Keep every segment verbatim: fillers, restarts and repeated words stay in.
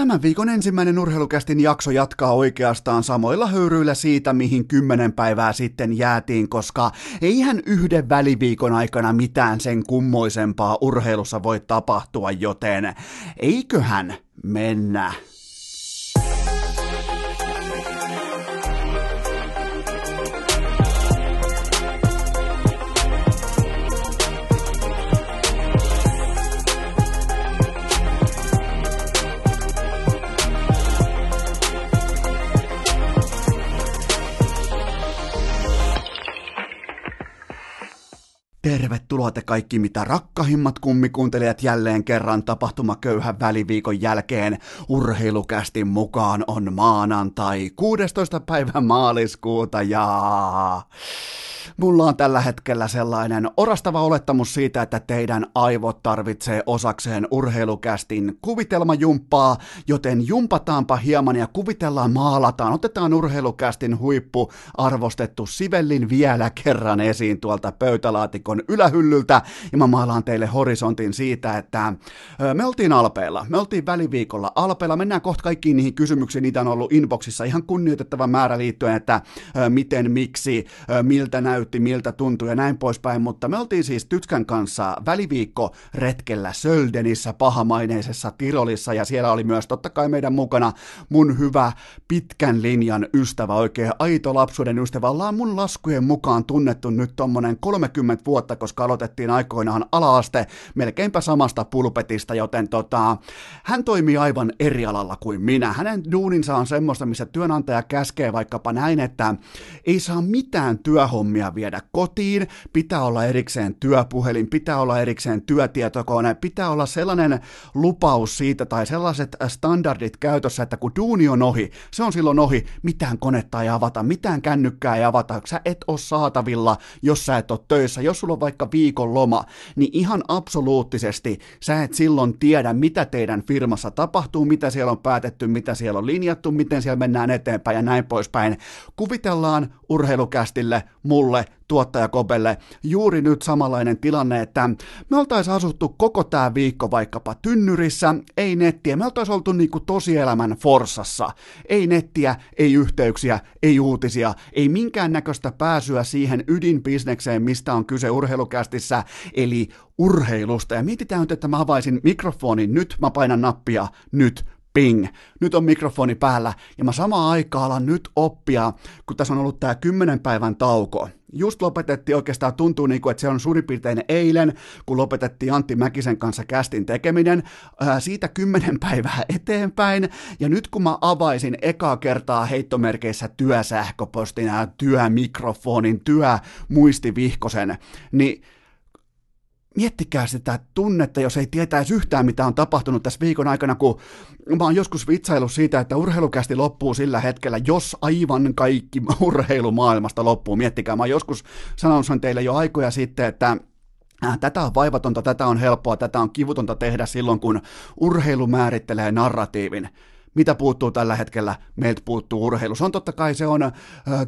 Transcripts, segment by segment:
Tämän viikon ensimmäinen Urheilukästin jakso jatkaa oikeastaan samoilla höyryillä siitä, mihin kymmenen päivää sitten jäätiin, koska eihän yhden väliviikon aikana mitään sen kummoisempaa urheilussa voi tapahtua, joten eiköhän mennä. Tervetuloa te kaikki mitä rakkahimmat kummikuuntelijat jälleen kerran tapahtumaköyhän väliviikon jälkeen. Urheilukästin mukaan on maanantai kuudestoista päivä maaliskuuta ja mulla on tällä hetkellä sellainen orastava olettamus siitä, että teidän aivot tarvitsee osakseen urheilukästin kuvitelmajumppaa, joten jumpataanpa hieman ja kuvitellaan, maalataan, otetaan urheilukästin huippu arvostettu sivellin vielä kerran esiin tuolta pöytälaatikon ylähyllyltä, ja mä maalaan teille horisontin siitä, että me oltiin Alpeilla, me oltiin väliviikolla Alpeilla, mennään kohta kaikkiin niihin kysymyksiin, niitä on ollut inboxissa ihan kunnioitettava määrä liittyen, että miten, miksi, miltä näyttää, miltä tuntui ja näin poispäin, mutta me oltiin siis Tytskän kanssa väliviikko retkellä Söldenissä, pahamaineisessa Tirolissa, ja siellä oli myös totta kai meidän mukana mun hyvä pitkän linjan ystävä, oikein aito lapsuuden ystävä, ollaan mun laskujen mukaan tunnettu nyt tommonen kolmekymmentä vuotta, koska aloitettiin aikoinaan ala-aste melkeinpä samasta pulpetista, joten tota, hän toimii aivan eri alalla kuin minä. Hänen duuninsa on semmoista, missä työnantaja käskee vaikkapa näin, että ei saa mitään työhommia viedä kotiin, pitää olla erikseen työpuhelin, pitää olla erikseen työtietokone, pitää olla sellainen lupaus siitä tai sellaiset standardit käytössä, että kun duuni on ohi, se on silloin ohi, mitään konetta ei avata, mitään kännykkää ei avata, sä et ole saatavilla, jos sä et ole töissä, jos sulla on vaikka viikon loma, niin ihan absoluuttisesti sä et silloin tiedä, mitä teidän firmassa tapahtuu, mitä siellä on päätetty, mitä siellä on linjattu, miten siellä mennään eteenpäin ja näin poispäin. Kuvitellaan Urheilukästille, mulla tuottajakopelle juuri nyt samanlainen tilanne, että me oltaisiin asuttu koko tämä viikko vaikkapa tynnyrissä, ei nettiä, me oltaisiin oltu niinku tosielämän forsassa, ei nettiä, ei yhteyksiä, ei uutisia, ei minkäännäköistä pääsyä siihen ydinbisnekseen, mistä on kyse Urheilukästissä, eli urheilusta, ja mietitään nyt, että mä avaisin mikrofonin nyt, mä painan nappia nyt, ping. Nyt on mikrofoni päällä ja mä samaan aikaan alan nyt oppia, kun tässä on ollut tää kymmenen päivän tauko. Just lopetettiin, oikeastaan tuntuu niin kuin, että se on suurin piirtein eilen, kun lopetettiin Antti Mäkisen kanssa kästin tekeminen, ää, siitä kymmenen päivää eteenpäin, ja nyt kun mä avaisin ekaa kertaa heittomerkeissä työsähköpostin, työmikrofonin, työmuistivihkosen, niin miettikää sitä tunnetta, jos ei tietäisi yhtään, mitä on tapahtunut tässä viikon aikana, kun mä oon joskus vitsaillut siitä, että Urheilukästi loppuu sillä hetkellä, jos aivan kaikki urheilumaailmasta loppuu. Miettikää, mä oon joskus sanonut sen teille jo aikoja sitten, että tätä on vaivatonta, tätä on helppoa, tätä on kivutonta tehdä silloin, kun urheilu määrittelee narratiivin. Mitä puuttuu tällä hetkellä? Meiltä puuttuu urheilu. Se on totta kai, se on ö,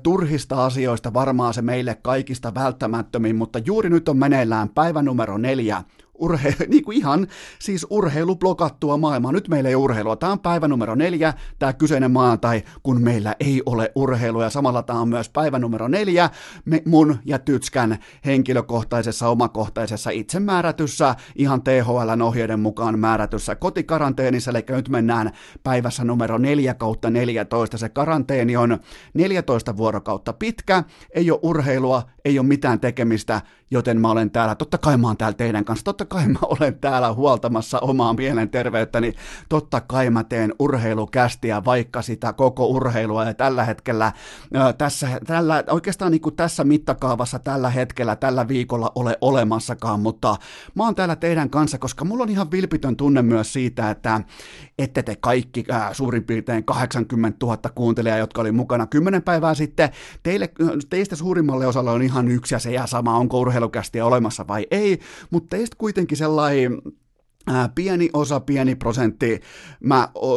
turhista asioista varmaan se meille kaikista välttämättömin, mutta juuri nyt on meneillään päivä numero neljä. Urhe- niin kuin ihan siis urheilu blokattua maailmaa. Nyt meillä ei urheilua. Tämä on päivä numero neljä, tämä kyseinen maanantai, kun meillä ei ole urheilua. Ja samalla tämä on myös päivä numero neljä me, mun ja Tytskän henkilökohtaisessa, omakohtaisessa, itsemäärätyssä, ihan T H L:n ohjeiden mukaan määrätyssä kotikaranteenissa. Eli nyt mennään päivässä numero neljä kautta neljätoista. Se karanteeni on neljätoista vuorokautta pitkä. Ei ole urheilua, ei ole mitään tekemistä, joten mä olen täällä. Totta kai mä oon täällä teidän kanssa. Totta kai mä olen täällä huoltamassa omaa mielenterveyttäni, totta kai mä teen urheilukästiä, vaikka sitä koko urheilua ja tällä hetkellä, ö, tässä, tällä, oikeastaan niin kuin tässä mittakaavassa tällä hetkellä, tällä viikolla ole olemassakaan, mutta mä oon täällä teidän kanssa, koska mulla on ihan vilpitön tunne myös siitä, että ette te kaikki äh, suurin piirtein kahdeksankymmentätuhatta kuuntelijaa, jotka oli mukana kymmenen päivää sitten, teille, teistä suurimmalle osalle on ihan yksi ja se ja sama, onko urheilukästiä olemassa vai ei, mutta teistä kuitenkin sellainen pieni osa, pieni prosentti, mä o,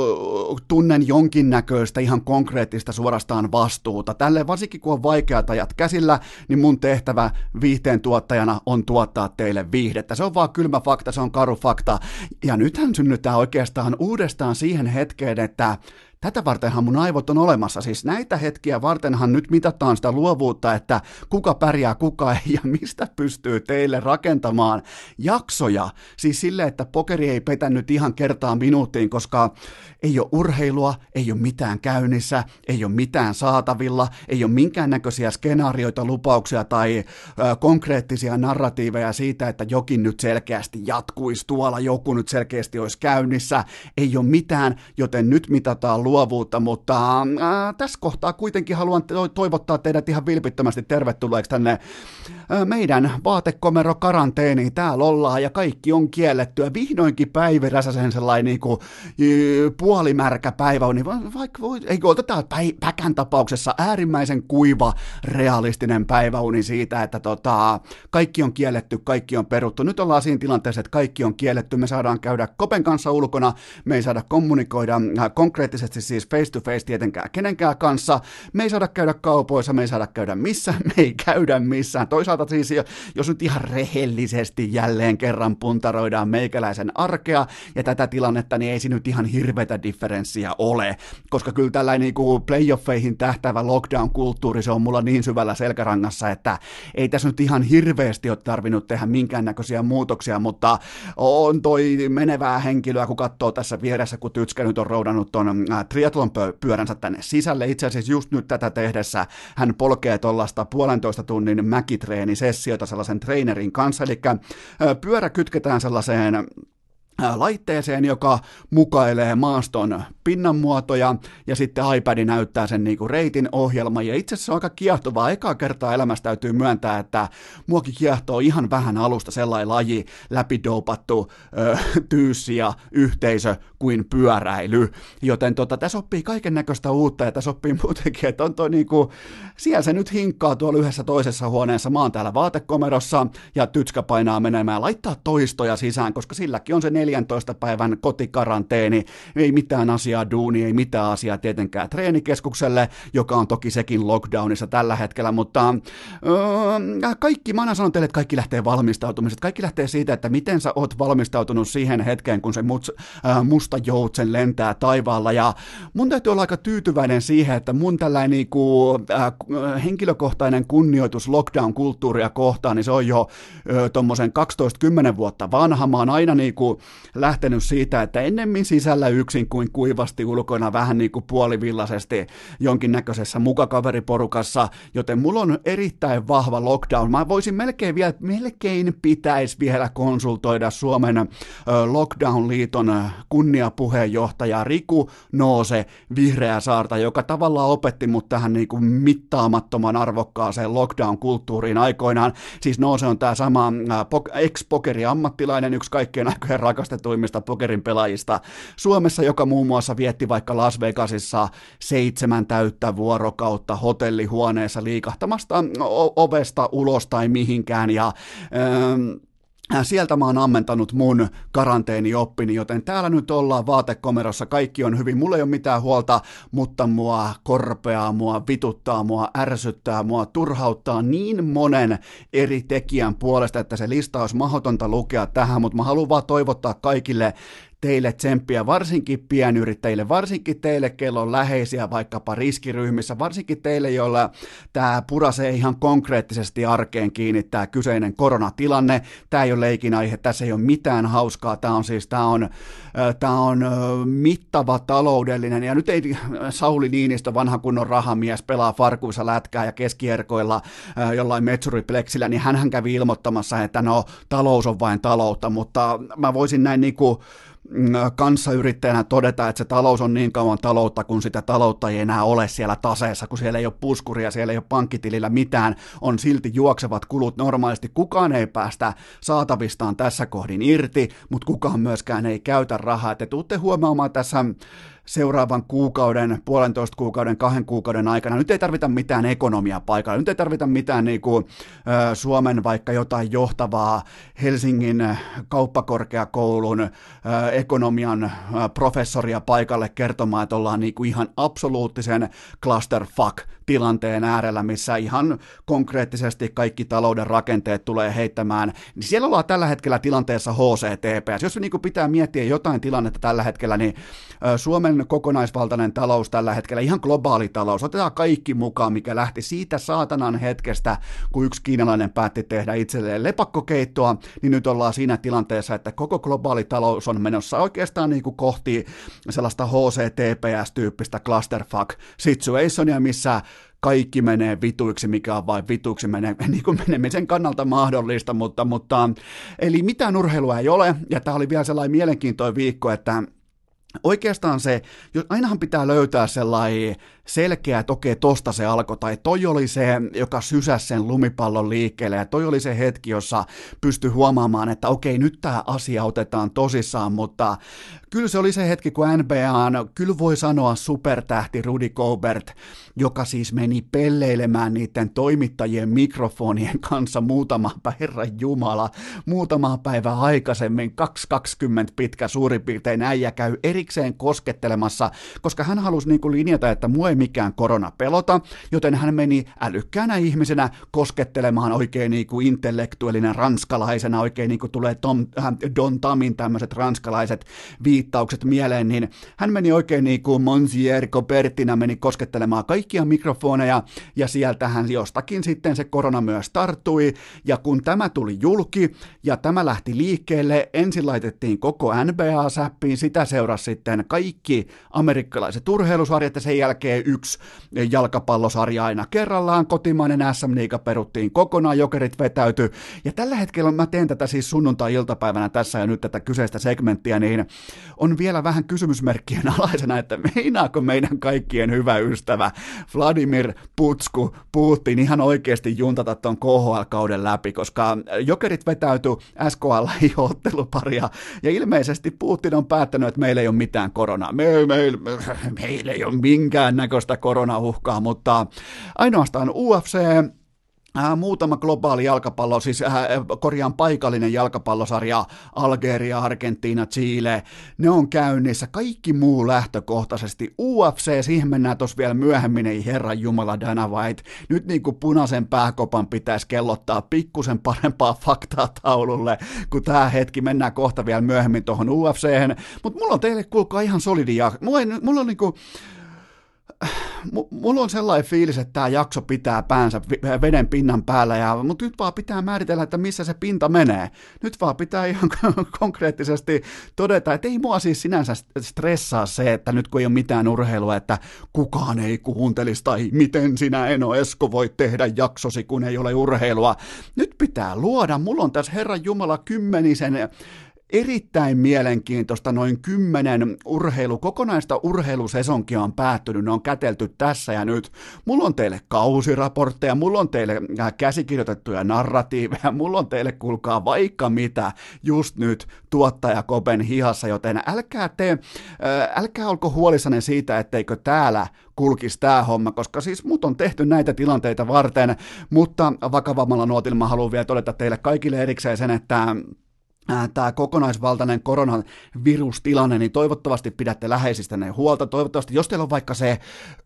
tunnen jonkinnäköistä ihan konkreettista suorastaan vastuuta. Tälle varsinkin kun on vaikeat ajat käsillä, niin mun tehtävä viihteen tuottajana on tuottaa teille viihdettä. Se on vaan kylmä fakta, se on karu fakta. Ja nythän synnytään oikeastaan uudestaan siihen hetkeen, että tätä vartenhan mun aivot on olemassa, siis näitä hetkiä vartenhan nyt mitataan sitä luovuutta, että kuka pärjää, kuka ei ja mistä pystyy teille rakentamaan jaksoja. Siis sille, että pokeri ei petä nyt ihan kertaa minuuttiin, koska ei ole urheilua, ei ole mitään käynnissä, ei ole mitään saatavilla, ei ole minkäännäköisiä skenaarioita, lupauksia tai ö, konkreettisia narratiiveja siitä, että jokin nyt selkeästi jatkuisi tuolla, joku nyt selkeästi olisi käynnissä, ei ole mitään, joten nyt mitataan luovuutta. Luovuutta, mutta ää, tässä kohtaa kuitenkin haluan toivottaa teidät ihan vilpittömästi tervetulleeksi tänne ää, meidän vaatekomero karanteeniin. Täällä ollaan ja kaikki on kiellettyä. Vihdoinkin Päivi Räsäsen sellainen niin kuin, y, puolimärkä päivä on, niin va, vaikka voi, eikö otetaan päi, Päkän tapauksessa äärimmäisen kuiva, realistinen päiväuni siitä, että tota, kaikki on kielletty, kaikki on peruttu. Nyt ollaan siinä tilanteessa, että kaikki on kielletty. Me saadaan käydä Kopen kanssa ulkona, me ei saada kommunikoida ää, konkreettisesti siis face to face tietenkään kenenkään kanssa, me ei saada käydä kaupoissa, me ei saada käydä missään, me ei käydä missään. Toisaalta siis, jos nyt ihan rehellisesti jälleen kerran puntaroidaan meikäläisen arkea ja tätä tilannetta, niin ei siinä nyt ihan hirveätä differenssiä ole, koska kyllä tällainen niinku playoffeihin tähtäävä lockdown-kulttuuri, se on mulla niin syvällä selkärangassa, että ei tässä nyt ihan hirveästi ole tarvinnut tehdä minkäännäköisiä muutoksia, mutta on toi menevää henkilöä, kun katsoo tässä vieressä, kun tytskä nyt on roudannut ton triathlon pyöränsä tänne sisälle. Itse asiassa just nyt tätä tehdessä hän polkee tuollaista puolentoista tunnin mäkitreeni-sessiota sellaisen treenerin kanssa, eli pyörä kytketään sellaiseen laitteeseen, joka mukailee maaston pinnanmuotoja, ja sitten iPad näyttää sen niinku reitin ohjelman, ja itse asiassa on aika kiehtovaa. Ekaa kertaa elämässä täytyy myöntää, että muakin kiehtoo ihan vähän alusta sellainen laji, läpidoupattu ö, tyysi ja yhteisö kuin pyöräily, joten tota, tässä oppii kaiken näköistä uutta, ja tässä oppii muutenkin, että on toi niinku, siellä se nyt hinkkaa tuolla yhdessä toisessa huoneessa, mä oon täällä vaatekomerossa, ja tytskä painaa menemään, laittaa toistoja sisään, koska silläkin on se neljäntoista päivän kotikaranteeni, ei mitään asiaa duunia, ei mitään asiaa tietenkään treenikeskukselle, joka on toki sekin lockdownissa tällä hetkellä, mutta öö, kaikki, mä aina sanon teille, että kaikki lähtee valmistautumisesta, kaikki lähtee siitä, että miten sä oot valmistautunut siihen hetkeen, kun se muts, äh, musta joutsen lentää taivaalla, ja mun täytyy olla aika tyytyväinen siihen, että mun tällainen niinku, äh, henkilökohtainen kunnioitus lockdown-kulttuuria kohtaan, niin se on jo äh, tommosen kaksitoista kymmenen vuotta vanha. Mä oon aina niinku lähtenyt siitä, että ennemmin sisällä yksin kuin kuivasti ulkona vähän niin kuin puolivillaisesti jonkinnäköisessä mukakaveriporukassa, joten mulla on erittäin vahva lockdown. Mä voisin melkein vielä, melkein pitäisi vielä konsultoida Suomen Lockdown-liiton kunniapuheenjohtaja Riku Noose Vihreäsaarta, joka tavallaan opetti mut tähän niin kuin mittaamattoman arvokkaaseen lockdown-kulttuuriin aikoinaan. Siis Noose on tää sama ex-pokeriammattilainen, yksi kaikkien aikojen rakastetuimmista pokerin pelaajista Suomessa, joka muun muassa vietti vaikka Las Vegasissa seitsemän täyttä vuorokautta hotellihuoneessa liikahtamasta o- ovesta ulos tai mihinkään, ja öö, sieltä mä oon ammentanut mun karanteenioppini, joten täällä nyt ollaan vaatekomerossa, kaikki on hyvin, mulla ei ole mitään huolta, mutta mua korpeaa, mua vituttaa, mua ärsyttää, mua turhauttaa niin monen eri tekijän puolesta, että se lista olisi mahdotonta lukea tähän, mutta mä haluan vaan toivottaa kaikille teille tsemppiä, varsinkin pienyrittäjille, varsinkin teille, kello on läheisiä vaikkapa riskiryhmissä, varsinkin teille, joilla tämä purasee ihan konkreettisesti arkeen kiinni, tämä kyseinen koronatilanne. Tämä ei ole leikin aihe, tässä ei ole mitään hauskaa, tämä on siis, tämä on, tämä on mittava taloudellinen, ja nyt ei Sauli Niinistö, vanha kunnon rahamies, pelaa farkuissa lätkää ja keskierkoilla jollain metsuripleksillä, niin hänhän kävi ilmoittamassa, että no, talous on vain taloutta, mutta mä voisin näin niinku kanssayrittäjänä todeta, että se talous on niin kauan taloutta, kun sitä taloutta ei enää ole siellä taseessa, kun siellä ei ole puskuria, siellä ei ole pankkitilillä mitään, on silti juoksevat kulut normaalisti. Kukaan ei päästä saatavistaan tässä kohdin irti, mutta kukaan myöskään ei käytä rahaa. Te tuutte huomaamaan tässä seuraavan kuukauden, puolentoista kuukauden, kahden kuukauden aikana. Nyt ei tarvita mitään ekonomia paikalla, nyt ei tarvita mitään niin kuin, ä, Suomen vaikka jotain johtavaa Helsingin kauppakorkeakoulun ä, ekonomian ä, professoria paikalle kertomaan, että ollaan niin kuin ihan absoluuttisen clusterfuck-tilanteen äärellä, missä ihan konkreettisesti kaikki talouden rakenteet tulee heittämään. Niin siellä ollaan tällä hetkellä tilanteessa H C T P S. Jos niin kuin pitää miettiä jotain tilannetta tällä hetkellä, niin ä, Suomen kokonaisvaltainen talous tällä hetkellä, ihan globaali talous, otetaan kaikki mukaan, mikä lähti siitä saatanan hetkestä, kun yksi kiinalainen päätti tehdä itselleen lepakkokeittoa, niin nyt ollaan siinä tilanteessa, että koko globaali talous on menossa oikeastaan niin kuin kohti sellaista H C T P S-tyyppistä clusterfuck-situationia, missä kaikki menee vituiksi, mikä on vain vituiksi, menee, niin kuin menemisen kannalta mahdollista, mutta, mutta eli mitään urheilua ei ole, ja tämä oli vielä sellainen mielenkiintoinen viikko, että oikeastaan se, ainahan pitää löytää sellainen selkeä, että okei, tosta se alkoi, tai toi oli se, joka sysäsi sen lumipallon liikkeelle, ja toi oli se hetki, jossa pystyi huomaamaan, että okei, nyt tämä asia otetaan tosissaan, mutta kyllä se oli se hetki, kun N B A:n, kyllä voi sanoa supertähti Rudy Gobert, joka siis meni pelleilemään niiden toimittajien mikrofonien kanssa muutama päivä, herran jumala, muutama päivä aikaisemmin, kaksi kaksikymmentä pitkä suurin piirtein äijä käy erikseen koskettelemassa, koska hän halusi niin kuin linjata, että mua ei mikään korona pelota, joten hän meni älykkäänä ihmisenä koskettelemaan oikein niin kuin intellektuellinen ranskalaisena, oikein niin kuin tulee Tom, äh, Don Tamin tämmöiset ranskalaiset viittaukset mieleen, niin hän meni oikein niin kuin Monsieur Gobertina meni koskettelemaan kaikkia mikrofoneja, ja sieltähän jostakin sitten se korona myös tarttui, ja kun tämä tuli julki, ja tämä lähti liikkeelle, ensin laitettiin koko N B A-säppiin, sitä seurasi sitten kaikki amerikkalaiset urheilusarjat, ja sen jälkeen yksi jalkapallosarja aina kerrallaan, kotimainen S M-liiga peruttiin kokonaan, Jokerit vetäytyi, ja tällä hetkellä mä teen tätä siis sunnuntai-iltapäivänä tässä ja nyt tätä kyseistä segmenttiä, niin on vielä vähän kysymysmerkkien alaisena, että meinaako meidän kaikkien hyvä ystävä Vladimir Putsku Putin ihan oikeasti juntata ton K H L-kauden läpi, koska Jokerit vetäytyi, S K L ei ole otteluparia, ja ilmeisesti Putin on päättänyt, että meillä ei ole mitään koronaa. Me, me, me, meillä ei ole minkäännäköistä koronauhkaa, mutta ainoastaan U F C, Äh, muutama globaali jalkapallo, siis äh, korjaan paikallinen jalkapallosarja, Algeria, Argentiina, Chile, ne on käynnissä, kaikki muu lähtökohtaisesti, U F C, siihen mennään tuossa vielä myöhemmin, ei herran jumala Dana White, nyt niin kuin punaisen pääkopan pitäisi kellottaa pikkusen parempaa faktaa taululle, kun tämä hetki, mennään kohta vielä myöhemmin tuohon U F C:hen, mutta mulla on teille, kuulkaa, ihan solidi jakso, mulla, mulla on niin kuin mulla on sellainen fiilis, että tämä jakso pitää päänsä veden pinnan päällä, ja, mutta nyt vaan pitää määritellä, että missä se pinta menee. Nyt vaan pitää ihan konkreettisesti todeta, että ei mua siis sinänsä stressaa se, että nyt kun ei ole mitään urheilua, että kukaan ei kuuntelisi, tai miten sinä, Eno Esko, voit tehdä jaksosi, kun ei ole urheilua. Nyt pitää luoda, mulla on tässä herran jumala kymmenisen erittäin mielenkiintoista, noin kymmenen urheilu, kokonaista urheilusesonkia on päättynyt, ne on kätelty tässä ja nyt. Mulla on teille kausiraportteja, mulla on teille käsikirjoitettuja narratiiveja, mulla on teille, kuulkaa, vaikka mitä just nyt tuottaja Kopen hihassa, joten älkää te, älkää olko huolissanne siitä, etteikö täällä kulkisi tämä homma, koska siis mut on tehty näitä tilanteita varten, mutta vakavammalla nuotilla mä haluan vielä todeta teille kaikille erikseen sen, että tämä kokonaisvaltainen koronavirustilanne, niin toivottavasti pidätte läheisistänne huolta, toivottavasti, jos teillä on vaikka se,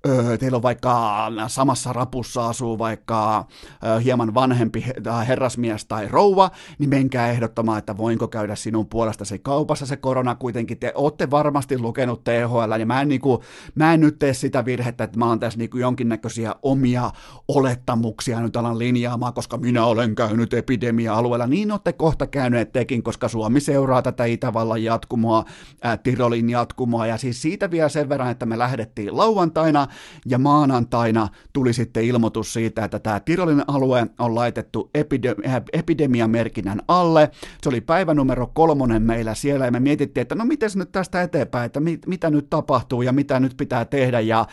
öö, teillä on vaikka samassa rapussa asuu vaikka öö, hieman vanhempi herrasmies tai rouva, niin menkää ehdottamaan, että voinko käydä sinun puolestasi kaupassa se korona, kuitenkin te olette varmasti lukenut T H L, niin mä en, niinku, mä en nyt tee sitä virhettä, että mä oon tässä niinku jonkinnäköisiä omia olettamuksia nyt alan linjaamaan, koska minä olen käynyt epidemia-alueella, niin olette kohta käyneet tekin, koska Suomi seuraa tätä Itävallan jatkumoa, ää, Tirolin jatkumoa, ja siis siitä vielä sen verran, että me lähdettiin lauantaina, ja maanantaina tuli sitten ilmoitus siitä, että tämä Tirolin alue on laitettu epidemi- epidemiamerkinnän alle, se oli päivä numero kolmonen meillä siellä, ja me mietittiin, että no mites nyt tästä eteenpäin, että mit- mitä nyt tapahtuu, ja mitä nyt pitää tehdä, ja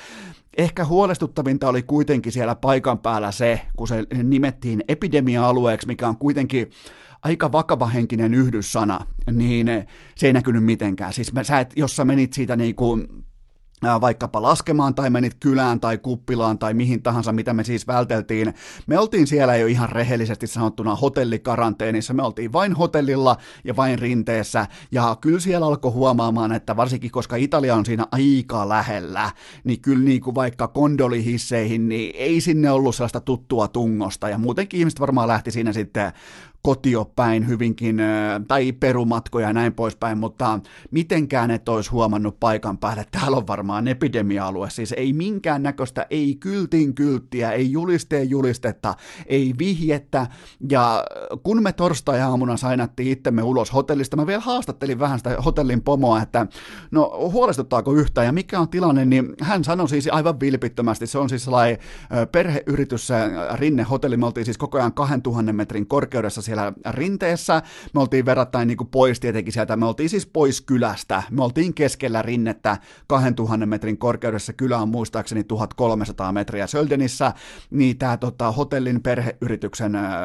ehkä huolestuttavinta oli kuitenkin siellä paikan päällä se, kun se nimettiin epidemia-alueeksi, mikä on kuitenkin aika vakavahenkinen yhdyssana, niin se ei näkynyt mitenkään. Siis mä, sä et, jos sä menit siitä niin kuin vaikkapa laskemaan tai menit kylään tai kuppilaan tai mihin tahansa, mitä me siis välteltiin. Me oltiin siellä jo ihan rehellisesti sanottuna hotellikaranteenissa, me oltiin vain hotellilla ja vain rinteessä, ja kyllä siellä alkoi huomaamaan, että varsinkin koska Italia on siinä aika lähellä, niin kyllä niin kuin vaikka kondolihisseihin, niin ei sinne ollut sellaista tuttua tungosta, ja muutenkin ihmiset varmaan lähti siinä sitten kotiopäin hyvinkin, tai perumatkoja ja näin poispäin, mutta mitenkään et olisi huomannut paikan päälle, että täällä on varmaan epidemia-alue, siis ei minkään näköistä, ei kyltin kylttiä, ei julisteen julistetta, ei vihjettä, ja kun me torstai-aamuna sainattiin itsemme ulos hotellista, mä vielä haastattelin vähän sitä hotellin pomoa, että no huolestuttaako yhtään ja mikä on tilanne, niin hän sanoi siis aivan vilpittömästi, se on siis sellainen perheyritys, rinnehotelli, me oltiin siis koko ajan kahdentuhannen metrin korkeudessa siellä rinteessä, me oltiin verrattain niin kuin pois tietenkin sieltä, me oltiin siis pois kylästä, me oltiin keskellä rinnettä kahdentuhannen metrin korkeudessa, kylä on muistaakseni tuhatkolmesataa metriä Söldenissä, niin tämä tota, hotellin perheyrityksen ää,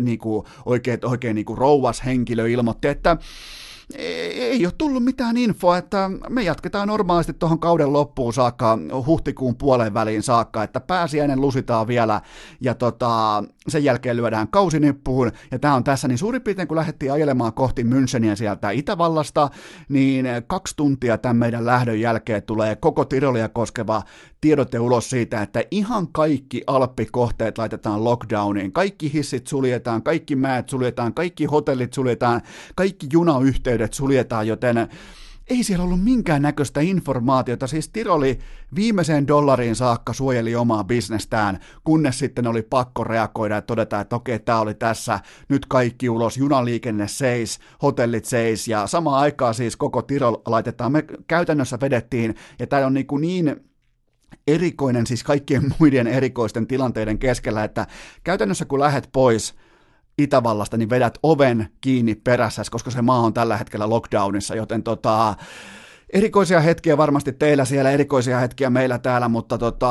niin kuin oikein, oikein niin kuin rouvas henkilö ilmoitti, että ei ole tullut mitään infoa, että me jatketaan normaalisti tuohon kauden loppuun saakka, huhtikuun puolen väliin saakka, että pääsiäinen lusitaan vielä ja tota, sen jälkeen lyödään kausinippuun ja tämä on tässä, niin suurin piirtein kun lähdettiin ajelemaan kohti Müncheniä sieltä Itävallasta, niin kaksi tuntia tämän meidän lähdön jälkeen tulee koko Tirolia koskeva tiedote ulos siitä, että ihan kaikki alppikohteet laitetaan lockdowniin, kaikki hissit suljetaan, kaikki määt suljetaan, kaikki hotellit suljetaan, kaikki junayhteydet suljetaan, joten ei siellä ollut minkään näköistä informaatiota, siis Tiroli viimeiseen dollariin saakka suojeli omaa bisnestään, kunnes sitten oli pakko reagoida ja todeta, että okei, tämä oli tässä, nyt kaikki ulos, junaliikenne seis, hotellit seis, ja samaan aikaan siis koko Tirol laitetaan, me käytännössä vedettiin, ja tämä on niin, niin erikoinen, siis kaikkien muiden erikoisten tilanteiden keskellä, että käytännössä kun lähdet pois Itävallasta, niin vedät oven kiinni perässäsi, koska se maa on tällä hetkellä lockdownissa, joten tota, erikoisia hetkiä varmasti teillä siellä, erikoisia hetkiä meillä täällä, mutta tota,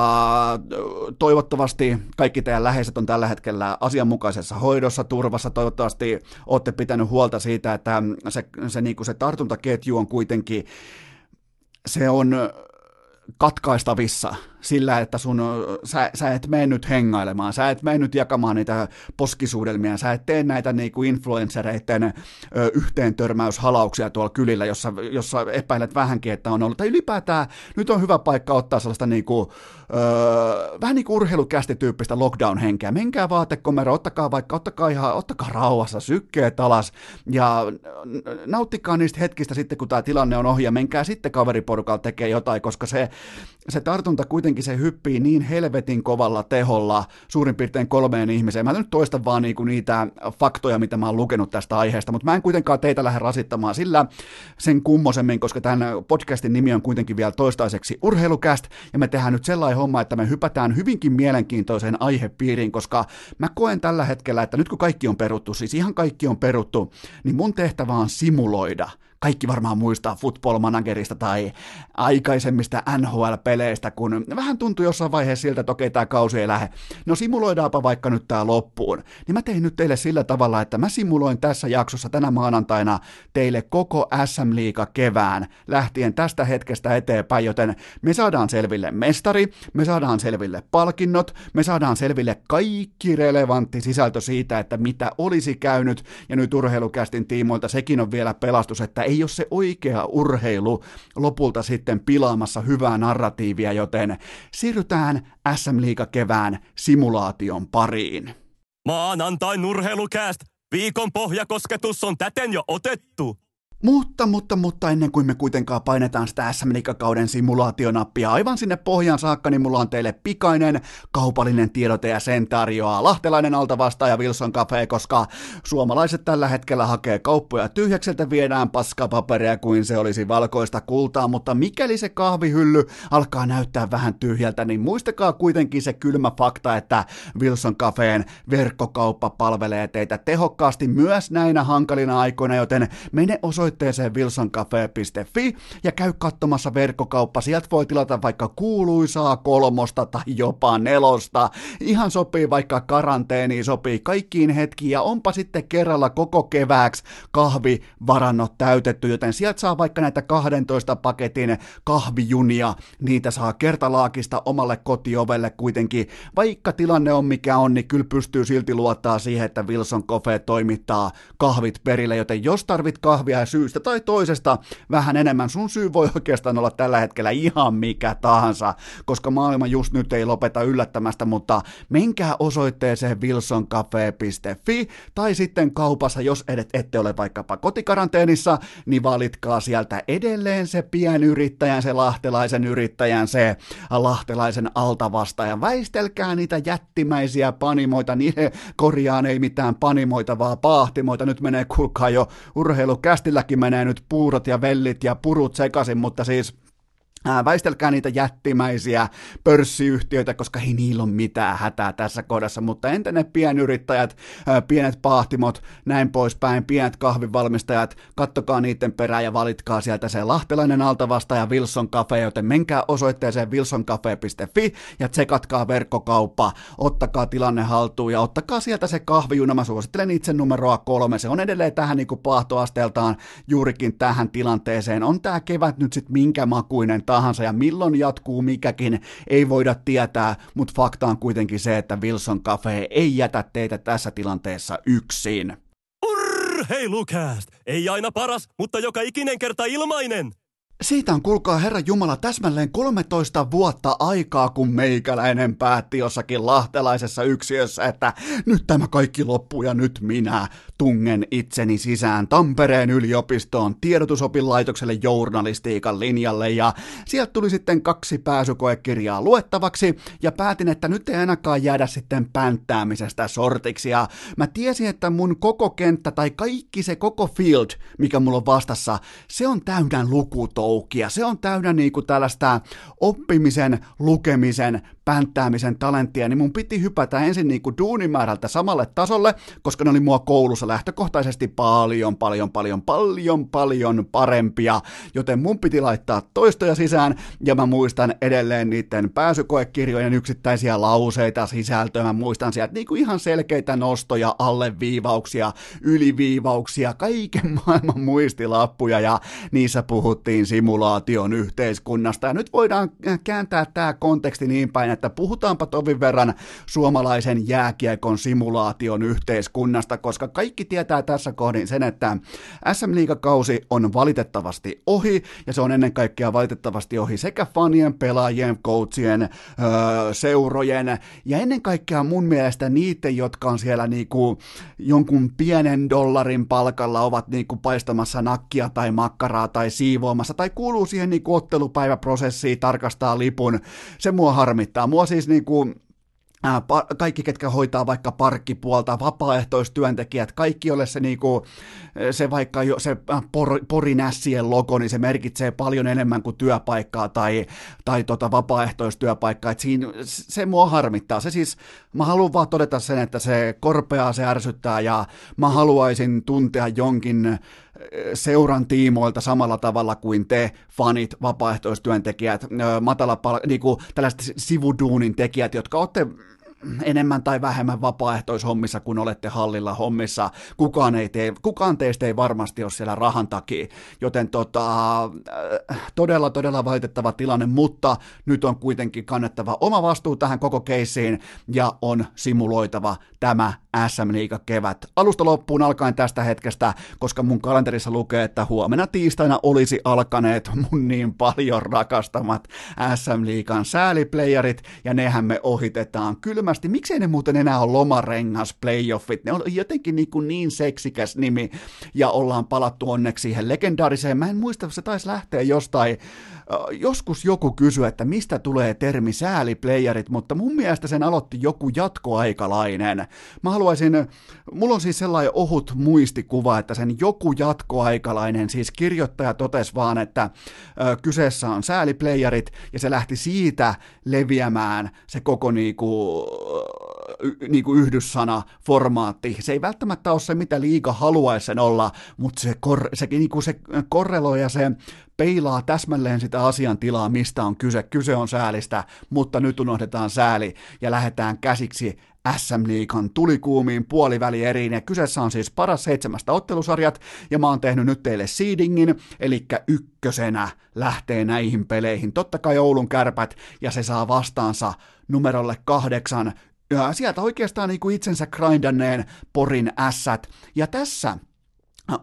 toivottavasti kaikki teidän läheiset on tällä hetkellä asianmukaisessa hoidossa, turvassa, toivottavasti olette pitänyt huolta siitä, että se, se, niin kuin se tartuntaketju on kuitenkin, se on katkaistavissa sillä, että sun, sä, sä et mene nyt hengailemaan, sä et mene nyt jakamaan niitä poskisuudelmia, sä et tee näitä niinku influenssereiden yhteentörmäyshalauksia tuolla kylillä, jossa, jossa epäilet vähänkin, että on ollut, tai ylipäätään nyt on hyvä paikka ottaa sellaista niinku, ö, vähän niin kuin urheilukästityyppistä lockdown-henkeä, menkää vaatekomero, ottakaa vaikka, ottakaa ihan, ottakaa rauhassa sykkeet alas, ja nauttikaa niistä hetkistä sitten, kun tämä tilanne on ohi, ja menkää sitten kaveriporukalla tekee jotain, koska se, se tartunta kuitenkin se hyppii niin helvetin kovalla teholla suurin piirtein kolmeen ihmiseen. Mä nyt toistan vaan niinku niitä faktoja, mitä mä oon lukenut tästä aiheesta, mutta mä en kuitenkaan teitä lähde rasittamaan sillä sen kummosemmin, koska tämän podcastin nimi on kuitenkin vielä toistaiseksi Urheilucast, ja me tehdään nyt sellainen homma, että me hypätään hyvinkin mielenkiintoiseen aihepiiriin, koska mä koen tällä hetkellä, että nyt kun kaikki on peruttu, siis ihan kaikki on peruttu, niin mun tehtävä on simuloida. Kaikki varmaan muistaa Football Managerista tai aikaisemmista N H L-peleistä, kun vähän tuntui jossain vaiheessa siltä, että okei, tämä kausi ei lähde. No simuloidaanpa vaikka nyt tämä loppuun. Niin mä tein nyt teille sillä tavalla, että mä simuloin tässä jaksossa tänä maanantaina teille koko S M-liiga kevään lähtien tästä hetkestä eteenpäin, joten me saadaan selville mestari, me saadaan selville palkinnot, me saadaan selville kaikki relevantti sisältö siitä, että mitä olisi käynyt, ja nyt Urheilucastin tiimoilta sekin on vielä pelastus, että ei ole se oikea urheilu lopulta sitten pilaamassa hyvää narratiivia, joten siirrytään S M-liiga kevään simulaation pariin. Maanantain Urheilucast, viikon pohjakosketus on täten jo otettu. Mutta, mutta, mutta ennen kuin me kuitenkaan painetaan sitä S M-liigakauden simulaationappia aivan sinne pohjaan saakka, niin mulla on teille pikainen kaupallinen tiedote ja sen tarjoaa lahtelainen altavastaaja Wilson Cafe, koska suomalaiset tällä hetkellä hakee kauppoja tyhjäkseltä, viedään paskapaperia kuin se olisi valkoista kultaa, mutta mikäli se kahvihylly alkaa näyttää vähän tyhjältä, niin muistakaa kuitenkin se kylmä fakta, että Wilson Cafeen verkkokauppa palvelee teitä tehokkaasti myös näinä hankalina aikoina, joten mene osoitteeseen osoitteeseen wilson cafe piste fi ja käy katsomassa verkkokauppa. Sieltä voi tilata vaikka kuuluisaa kolmosta tai jopa nelosta. Ihan sopii vaikka karanteeniin, sopii kaikkiin hetkiin ja onpa sitten kerralla koko kevääksi kahvivarannot täytetty, joten sieltä saa vaikka näitä kahdentoista paketin kahvijunia, niitä saa kertalaakista omalle kotiovelle kuitenkin. Vaikka tilanne on mikä on, niin kyllä pystyy silti luottaa siihen, että Wilson Cafe toimittaa kahvit perille, joten jos tarvit kahvia ja syystä tai toisesta vähän enemmän, sun syy voi oikeastaan olla tällä hetkellä ihan mikä tahansa, koska maailma just nyt ei lopeta yllättämästä, mutta menkää osoitteeseen wilson cafe piste fi tai sitten kaupassa, jos edet, ette ole vaikkapa kotikaranteenissa, niin valitkaa sieltä edelleen se pienyrittäjän, se lahtelaisen yrittäjän, se lahtelaisen altavastaajan. Väistelkää niitä jättimäisiä panimoita, niiden korjaan ei mitään panimoita, vaan paahtimoita. Nyt menee, kuulkaa, jo urheilukästilläkin menee nyt puurot ja vellit ja purut sekaisin, mutta siis väistelkää niitä jättimäisiä pörssiyhtiöitä, koska ei niillä ole mitään hätää tässä kohdassa, mutta entä ne pienyrittäjät, pienet paahtimot, näin poispäin, pienet kahvinvalmistajat, kattokaa niiden perään ja valitkaa sieltä se lahtelainen altavastaaja Wilson Cafe, joten menkää osoitteeseen wilson cafe piste fi ja tsekatkaa verkkokauppa, ottakaa tilanne haltuun ja ottakaa sieltä se kahvijuna, mä suosittelen itse numeroa kolme, se on edelleen tähän niin kuin paahtoasteeltaan juurikin tähän tilanteeseen, on tää kevät nyt sit minkä makuinen tahansa ja milloin jatkuu mikäkin, ei voida tietää, mutta fakta on kuitenkin se, että Wilson Cafe ei jätä teitä tässä tilanteessa yksin. Urheilukääst! Ei aina paras, mutta joka ikinen kerta ilmainen! Siitä on, kuulkaa Herra Jumala, täsmälleen kolmetoista vuotta aikaa, kun meikäläinen päätti jossakin lahtelaisessa yksiössä, että nyt tämä kaikki loppuu ja nyt minä tungen itseni sisään Tampereen yliopistoon tiedotusopinlaitokselle journalistiikan linjalle ja sieltä tuli sitten kaksi pääsykoekirjaa luettavaksi ja päätin, että nyt ei ainakaan jäädä sitten pänttäämisestä sortiksi ja mä tiesin, että mun koko kenttä tai kaikki se koko field, mikä mulla on vastassa, se on täynnä lukutoukoa. Se on täynnä niinku tällaista oppimisen, lukemisen, pänttäämisen talenttia, niin mun piti hypätä ensin niinku duunimäärältä samalle tasolle, koska ne oli mua koulussa lähtökohtaisesti paljon, paljon, paljon, paljon, paljon parempia, joten mun piti laittaa toistoja sisään, ja mä muistan edelleen niiden pääsykoekirjojen yksittäisiä lauseita, sisältöä, mä muistan sieltä niinku ihan selkeitä nostoja, alleviivauksia, yliviivauksia, kaiken maailman muistilappuja, ja niissä puhuttiin simulaation yhteiskunnasta, ja nyt voidaan kääntää tää konteksti niin päin, että puhutaanpa tovin verran suomalaisen jääkiekon simulaation yhteiskunnasta, koska kaikki tietää tässä kohdin sen, että S M-liigakausi on valitettavasti ohi, ja se on ennen kaikkea valitettavasti ohi sekä fanien, pelaajien, coachien, öö, seurojen, ja ennen kaikkea mun mielestä niiden, jotka on siellä niinku jonkun pienen dollarin palkalla, ovat niinku paistamassa nakkia tai makkaraa tai siivoamassa, tai kuuluu siihen niinku ottelupäiväprosessiin, tarkastaa lipun, se mua harmittaa. Mua siis niin kuin kaikki, ketkä hoitaa vaikka parkkipuolta, vapaaehtoistyöntekijät, kaikki, ole se, niinku, se vaikka jo, se por, Porin Ässien logo, niin se merkitsee paljon enemmän kuin työpaikkaa tai, tai tota vapaaehtoistyöpaikkaa. Et siinä, se mua harmittaa. Se siis, mä haluan vaan todeta sen, että se korpeaa, se ärsyttää ja mä haluaisin tuntea jonkin seuran tiimoilta samalla tavalla kuin te, fanit, vapaaehtoistyöntekijät, matalapal- niinku tällaiset sivuduunin tekijät, jotka olette enemmän tai vähemmän vapaaehtoishommissa, kun olette hallilla hommissa. Kukaan, ei tee, kukaan teistä ei varmasti ole siellä rahan takia, joten tota, todella, todella valitettava tilanne, mutta nyt on kuitenkin kannettava oma vastuu tähän koko keissiin ja on simuloitava tämä S M-liigakevät alusta loppuun alkaen tästä hetkestä, koska mun kalenterissa lukee, että huomenna tiistaina olisi alkaneet mun niin paljon rakastamat S M-liigan sääliplayerit, ja nehän me ohitetaan kylmä. Miksei ne muuten enää ole lomarengas playoffit, ne on jotenkin niin, niin seksikäs nimi, ja ollaan palattu onneksi siihen legendaariseen, mä en muista, se taisi lähteä jostain, joskus joku kysyi, että mistä tulee termi sääliplayerit, mutta mun mielestä sen aloitti joku jatkoaikalainen, mä haluaisin, mulla on siis sellainen ohut muistikuva, että sen joku jatkoaikalainen, siis kirjoittaja totesi vaan, että kyseessä on sääliplayerit, ja se lähti siitä leviämään se koko niinku niin kuin yhdyssana, formaatti. Se ei välttämättä ole se, mitä liiga haluaisi sen olla, mutta se, kor, se, niin kuin se korreloi ja se peilaa täsmälleen sitä asiantilaa, mistä on kyse. Kyse on säälistä, mutta nyt unohdetaan sääli ja lähdetään käsiksi S M-liigan tulikuumiin puolivälieriin, ja kyseessä on siis paras seitsemästä ottelusarjat, ja mä oon tehnyt nyt teille seedingin, eli ykkösenä lähtee näihin peleihin. Totta kai Oulun Kärpät, ja se saa vastaansa numerolle kahdeksan, ja sieltä oikeastaan niin kuin itsensä grindanneen Porin Ässät, ja tässä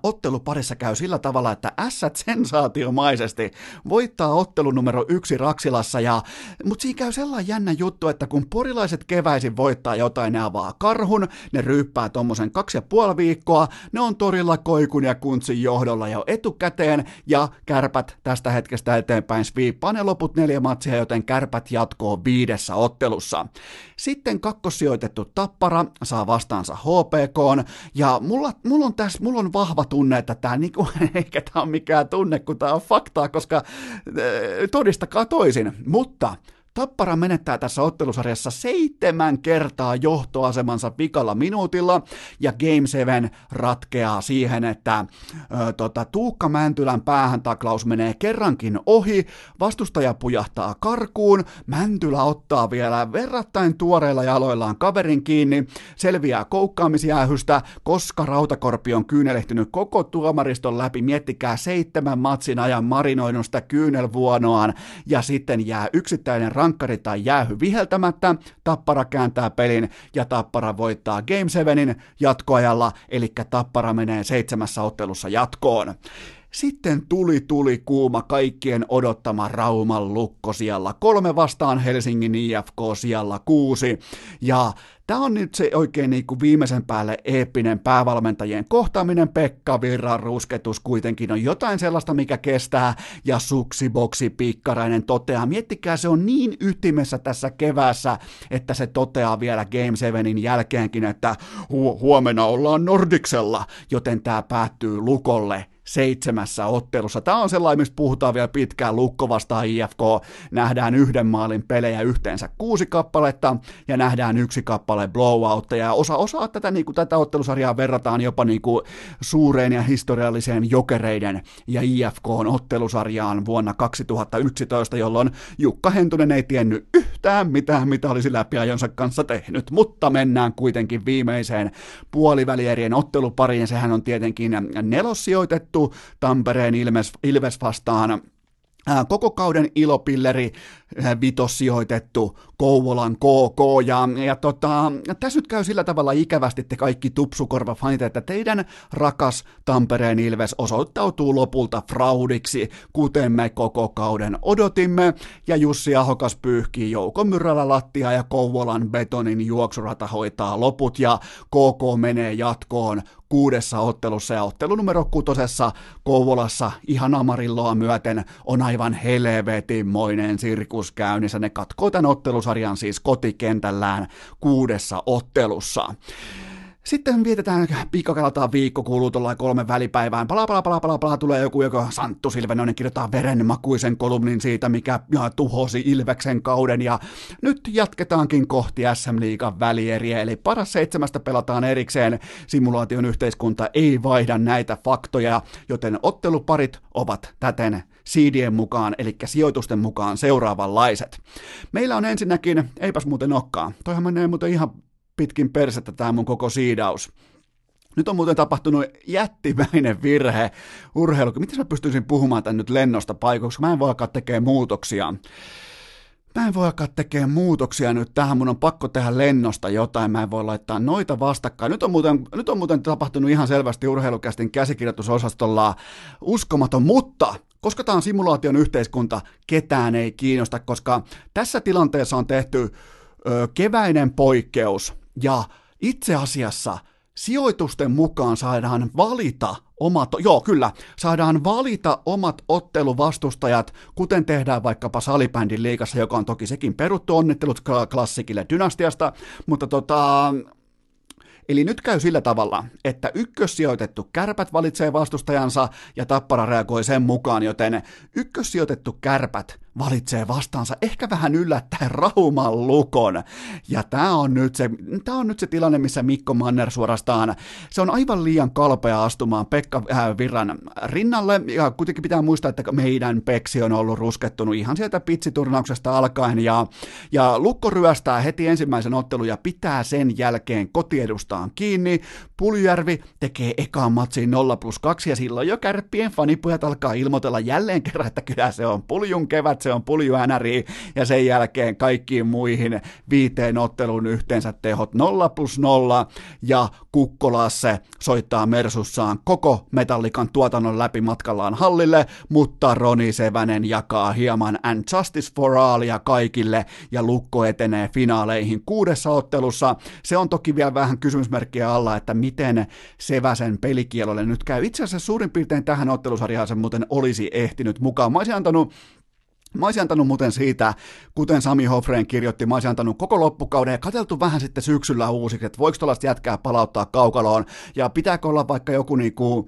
otteluparissa käy sillä tavalla, että Ässät sensaatiomaisesti voittaa ottelun numero yksi Raksilassa, ja, mutta siinä käy sellainen jännä juttu, että kun porilaiset keväisin voittaa jotain, ne avaa karhun, ne ryyppää tommosen kaksi ja puoli viikkoa, ne on torilla Koikun ja Kuntsin johdolla jo etukäteen, ja Kärpät tästä hetkestä eteenpäin sviippaa ne loput neljä matsia, joten Kärpät jatkoo viidessä ottelussa. Sitten kakkossijoitettu Tappara saa vastaansa H P K:n, ja mulla, mulla on tässä, mulla on vahva tunne, että tämä niinku, eikä tämä ole mikään tunne, kun tämä on faktaa, koska todistakaa toisin, mutta Tappara menettää tässä ottelusarjassa seitsemän kertaa johtoasemansa pikalla minuutilla, ja Game seitsemän ratkeaa siihen, että ö, tota, Tuukka Mäntylän päähän taklaus menee kerrankin ohi, vastustaja pujahtaa karkuun, Mäntylä ottaa vielä verrattain tuoreilla jaloillaan kaverin kiinni, selviää koukkaamisjäähystä, koska Rautakorpi on kyynelehtynyt koko tuomariston läpi, miettikää seitsemän matsin ajan marinoinut sitä kyynelvuonoaan, ja sitten jää yksittäinen rank- Ankkari tai jäähy viheltämättä, Tappara kääntää pelin ja Tappara voittaa Game seitsemän jatkoajalla, eli Tappara menee seitsemässä ottelussa jatkoon. Sitten tuli tuli kuuma kaikkien odottama Rauman Lukko siellä kolme vastaan Helsingin I F K siellä kuusi, ja tämä on nyt se oikein niin kuin viimeisen päälle eeppinen päävalmentajien kohtaaminen. Pekka Virran rusketus kuitenkin on jotain sellaista, mikä kestää, ja Suksiboksi Pikkarainen toteaa, miettikää, se on niin ytimessä tässä keväässä, että se toteaa vielä Game seitsemänin jälkeenkin, että hu- huomenna ollaan Nordicsella, joten tämä päättyy Lukolle seitsemässä ottelussa. Tämä on sellainen, mistä puhutaan vielä pitkään. Lukko vastaan I F K, nähdään yhden maalin pelejä yhteensä kuusi kappaletta, ja nähdään yksi kappale blowoutteja, ja osa osaa tätä, niin kuin tätä ottelusarjaa verrataan jopa niin kuin suureen ja historialliseen Jokereiden ja I F K:n ottelusarjaan vuonna kaksituhattayksitoista, jolloin Jukka Hentunen ei tiennyt yhtään mitään, mitä olisi läpiajonsa kanssa tehnyt, mutta mennään kuitenkin viimeiseen puolivälierien ottelupariin, sehän on tietenkin nelossijoitettu Tampereen Ilves, Ilves vastaan koko kauden ilopilleri, vitossijoitettu Kouvolan K K, ja, ja tota, tässä nyt käy sillä tavalla ikävästi, te kaikki tupsukorvafanit, että teidän rakas Tampereen Ilves osoittautuu lopulta fraudiksi, kuten me koko kauden odotimme, ja Jussi Ahokas pyyhkii joukon myrällä lattiaa, ja Kouvolan betonin juoksurata hoitaa loput, ja K K menee jatkoon kuudessa ottelussa, ja ottelu numero kutosessa Kouvolassa ihan Amarilloa myöten on aivan helvetinmoinen sirkus käynnissä. Ne katkoo tämän ottelusarjan siis kotikentällään kuudessa ottelussa. Sitten vietetään pikkakalataan viikko, kuuluu tuolla kolme välipäivään. Palaa, palaa, palaa, palaa, palaa, tulee joku, joka Santtu Silvenoinen kirjoittaa verenmakuisen kolumnin siitä, mikä tuhosi Ilveksen kauden. Ja nyt jatketaankin kohti S M-liigan välieriä, eli paras seitsemästä pelataan erikseen. Simulaation yhteiskunta ei vaihda näitä faktoja, joten otteluparit ovat täten seedien mukaan, eli sijoitusten mukaan seuraavanlaiset. Meillä on ensinnäkin, eipäs muuten olekaan, toihan menee muuten ihan pitkin persettä tämä mun koko siidaus. Nyt on muuten tapahtunut jättimäinen virhe urheilu. Miten mä pystyisin puhumaan tän nyt lennosta paikoksi, mä en voi alkaa tekemään muutoksia. Mä en voi alkaa tekemään muutoksia nyt tähän, mun on pakko tehdä lennosta jotain, mä en voi laittaa noita vastakkain. Nyt on muuten, nyt on muuten tapahtunut ihan selvästi urheilukästin käsikirjoitusosastolla uskomaton, mutta koska tämä on simulaation yhteiskunta, ketään ei kiinnosta, koska tässä tilanteessa on tehty ö, keväinen poikkeus, ja itse asiassa sijoitusten mukaan saadaan valita omat, joo kyllä, saadaan valita omat otteluvastustajat, kuten tehdään vaikkapa salibändin liigassa, joka on toki sekin peruttu, onnittelut klassikille dynastiasta, mutta tota... Eli nyt käy sillä tavalla, että ykkössijoitettu Kärpät valitsee vastustajansa ja Tappara reagoi sen mukaan, joten ykkössijoitettu Kärpät valitsee vastaansa ehkä vähän yllättäen Rauman Lukon. Ja tää on nyt se, tää on nyt se tilanne, missä Mikko Manner suorastaan, se on aivan liian kalpea astumaan Pekka äh, Virran rinnalle, ja kuitenkin pitää muistaa, että meidän Peksi on ollut ruskettunut ihan sieltä pitsiturnauksesta alkaen, ja, ja Lukko ryöstää heti ensimmäisen ottelun ja pitää sen jälkeen kotiedustaan kiinni. Puljärvi tekee ekaan matsiin nolla plus kaksi, ja silloin jo Kärppien fanipujat alkaa ilmoitella jälleen kerran, että kyllä se on Puljun kevät, se on Puljuänäri, ja sen jälkeen kaikkiin muihin viiteen otteluun yhteensä tehot nolla plus nolla, ja Kukkolasse soittaa Mersussaan koko Metallikan tuotannon läpi matkallaan hallille, mutta Roni Sevänen jakaa hieman And Justice for Allia kaikille, ja Lukko etenee finaaleihin kuudessa ottelussa. Se on toki vielä vähän kysymysmerkkiä alla, että miten Seväsen pelikielolle nyt käy. Itse asiassa suurin piirtein tähän ottelusarjaan se muuten olisi ehtinyt mukaan. Mä olisin antanut Mä olisin antanut muuten siitä, kuten Sami Hoffrén kirjoitti, mä olisin antanut koko loppukauden ja katseltu vähän sitten syksyllä uusiksi, että voiko tuollaista jätkää palauttaa kaukaloon ja pitääkö olla vaikka joku niinku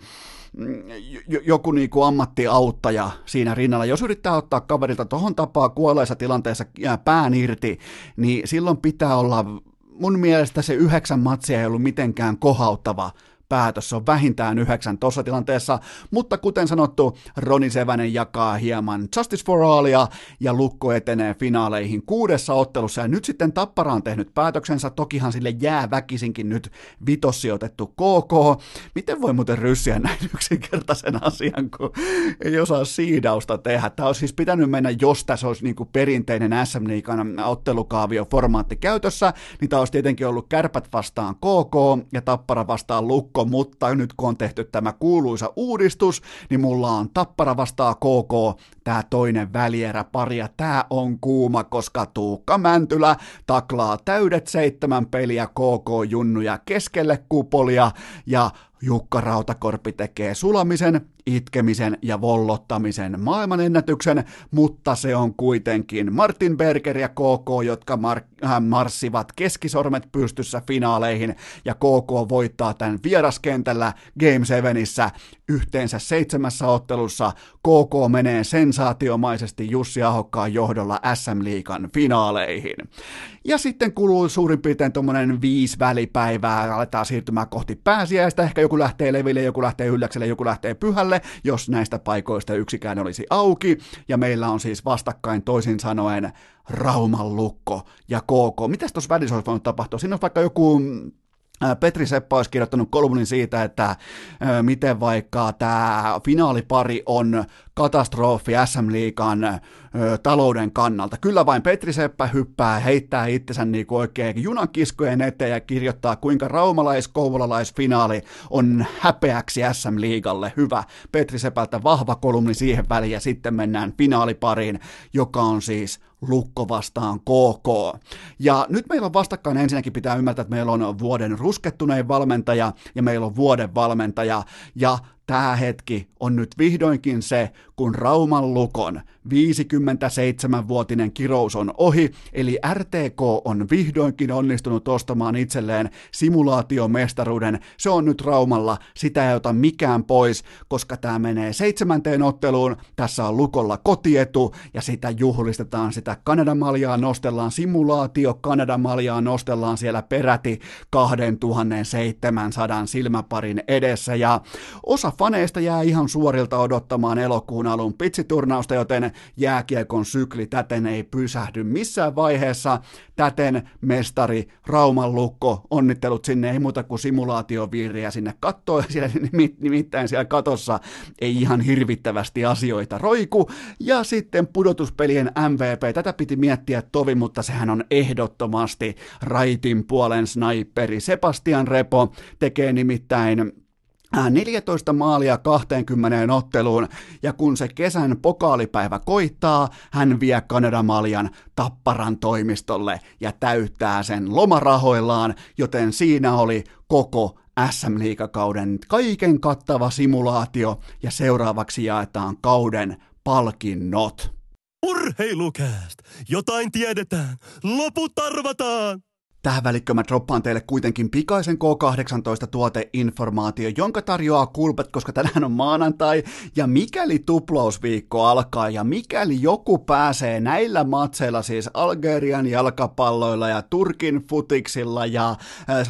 joku niinku ammattiauttaja siinä rinnalla. Jos yrittää ottaa kaverilta tohon tapaa kuolleessa tilanteessa pään irti, niin silloin pitää olla, mun mielestä se yhdeksän matsia ei ollut mitenkään kohauttava päätös, se on vähintään yhdeksän tuossa tilanteessa, mutta kuten sanottu, Roni Sevänen jakaa hieman Justice for Allia ja Lukko etenee finaaleihin kuudessa ottelussa, ja nyt sitten Tappara on tehnyt päätöksensä, tokihan sille jää väkisinkin nyt vitossijoitettu K K. Miten voi muuten ryssiä näin yksinkertaisen asian, kun ei osaa siidausta tehdä? Tämä olisi siis pitänyt mennä, jos tässä olisi niin kuin perinteinen S M-liigan ottelukaavi-formaatti käytössä, niin tämä olisi tietenkin ollut Kärpät vastaan K K ja Tappara vastaan Lukko, mutta nyt kun on tehty tämä kuuluisa uudistus, niin mulla on Tappara vastaa K K, tää toinen välierä pari, ja tää on kuuma, koska Tuukka Mäntylä taklaa täydet seitsemän peliä K K-junnuja keskelle kupolia, ja Jukka Rautakorpi tekee sulamisen, itkemisen ja vollottamisen maailmanennätyksen, mutta se on kuitenkin Martin Berger ja K K, jotka mar- äh, marssivat keskisormet pystyssä finaaleihin, ja K K voittaa tämän vieraskentällä Game Sevenissä yhteensä seitsemässä ottelussa. K K menee sensaatiomaisesti Jussi Ahokkaan johdolla S M-liigan finaaleihin. Ja sitten kuluu suurin piirtein tuommoinen viisi välipäivää, aletaan siirtymään kohti pääsiäistä, ehkä joku lähtee Leville, joku lähtee Ylläkselle, joku lähtee Pyhälle, jos näistä paikoista yksikään olisi auki, ja meillä on siis vastakkain toisin sanoen Rauman Lukko ja K K. Mitäs tuossa välissä olisi voinut tapahtua? Siinä on vaikka joku Petri Seppä olisi kirjoittanut kolumnin siitä, että miten vaikka tämä finaalipari on katastrofi S M-liigan ö, talouden kannalta. Kyllä vain Petri Seppä hyppää, heittää itsensä niinku oikein junankiskojen eteen ja kirjoittaa, kuinka raumalais-kouvolalaisfinaali on häpeäksi S M-liigalle. Hyvä. Petri Sepältä vahva kolumni siihen väliin, ja sitten mennään finaalipariin, joka on siis Lukko vastaan K K. Ja nyt meillä on vastakkain, ensinnäkin pitää ymmärtää, että meillä on vuoden ruskettunein valmentaja ja meillä on vuoden valmentaja, ja tämä hetki on nyt vihdoinkin se, kun Rauman Lukon viisikymmentäseitsemänvuotinen kirous on ohi, eli R T K on vihdoinkin onnistunut ostamaan itselleen simulaatiomestaruuden. Se on nyt Raumalla, sitä ei ota mikään pois, koska tämä menee seitsemänteen otteluun, tässä on Lukolla kotietu, ja sitä juhlistetaan, sitä Kanadamaljaa nostellaan, simulaatio Kanadamaljaa nostellaan siellä peräti kaksituhattaseitsemänsataa silmäparin edessä, ja osa faneista jää ihan suorilta odottamaan elokuun alun pitsiturnausta, joten jääkiekon sykli täten ei pysähdy missään vaiheessa. Täten mestari Rauman Lukko, onnittelut sinne, ei muuta kuin simulaatioviiriä sinne kattoon, siellä, nimittäin siellä katossa ei ihan hirvittävästi asioita roiku. Ja sitten pudotuspelien M V P, tätä piti miettiä tovi, mutta sehän on ehdottomasti raitin puolen sniperi Sebastian Repo, tekee nimittäin neljätoista maalia kahteenkymmeneen otteluun, ja kun se kesän pokaalipäivä koittaa, hän vie Kanadamaljan Tapparan toimistolle ja täyttää sen lomarahoillaan, joten siinä oli koko S M-liigakauden kaiken kattava simulaatio, ja seuraavaksi jaetaan kauden palkinnot. Urheilukääst! Jotain tiedetään! Loput arvataan! Tähän välikköön mä droppaan teille kuitenkin pikaisen K kahdeksantoista-tuoteinformaatio, jonka tarjoaa Kulpet, koska tänään on maanantai, ja mikäli tuplausviikko alkaa, ja mikäli joku pääsee näillä matseilla, siis Algerian jalkapalloilla, ja Turkin futiksilla, ja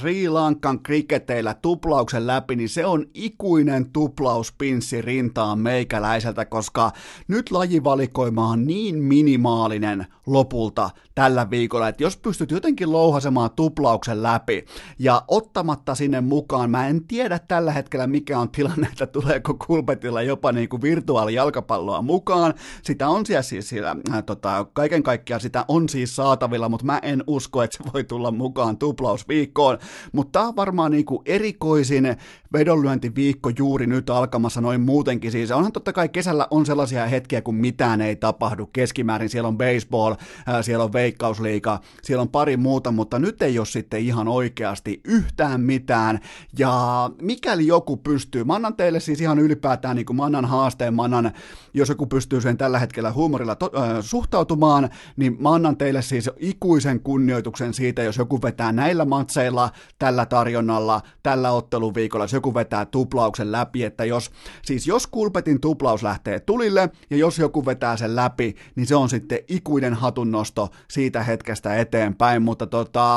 Sri Lankan kriketeillä tuplauksen läpi, niin se on ikuinen tuplauspinssi rintaan meikäläiseltä, koska nyt lajivalikoima on niin minimaalinen lopulta tällä viikolla, että jos pystyt jotenkin louhasemaan tuplauksen läpi ja ottamatta sinne mukaan, mä en tiedä tällä hetkellä mikä on tilanne, että tuleeko Kulpetilla jopa niin kuin virtuaalijalkapalloa mukaan, sitä on siellä siis siellä, äh, tota, kaiken kaikkiaan sitä on siis saatavilla, mutta mä en usko, että se voi tulla mukaan tuplausviikkoon, mutta tää on varmaan niin kuin erikoisin vedonlyöntiviikko juuri nyt alkamassa noin muutenkin, siis onhan totta kai kesällä on sellaisia hetkiä, kun mitään ei tapahdu keskimäärin, siellä on baseball, äh, siellä on veikkausliiga, siellä on pari muuta, mutta nyt ei ole sitten ihan oikeasti yhtään mitään, ja mikäli joku pystyy, mä annan teille siis ihan ylipäätään, niin kuin mä annan haasteen, mä annan, jos joku pystyy sen tällä hetkellä huumorilla to- äh, suhtautumaan, niin mä annan teille siis ikuisen kunnioituksen siitä, jos joku vetää näillä matseilla, tällä tarjonnalla, tällä otteluviikolla, jos joku vetää tuplauksen läpi, että jos, siis jos Kulpetin tuplaus lähtee tulille, ja jos joku vetää sen läpi, niin se on sitten ikuinen hatunnosto siitä hetkestä eteenpäin, mutta tota,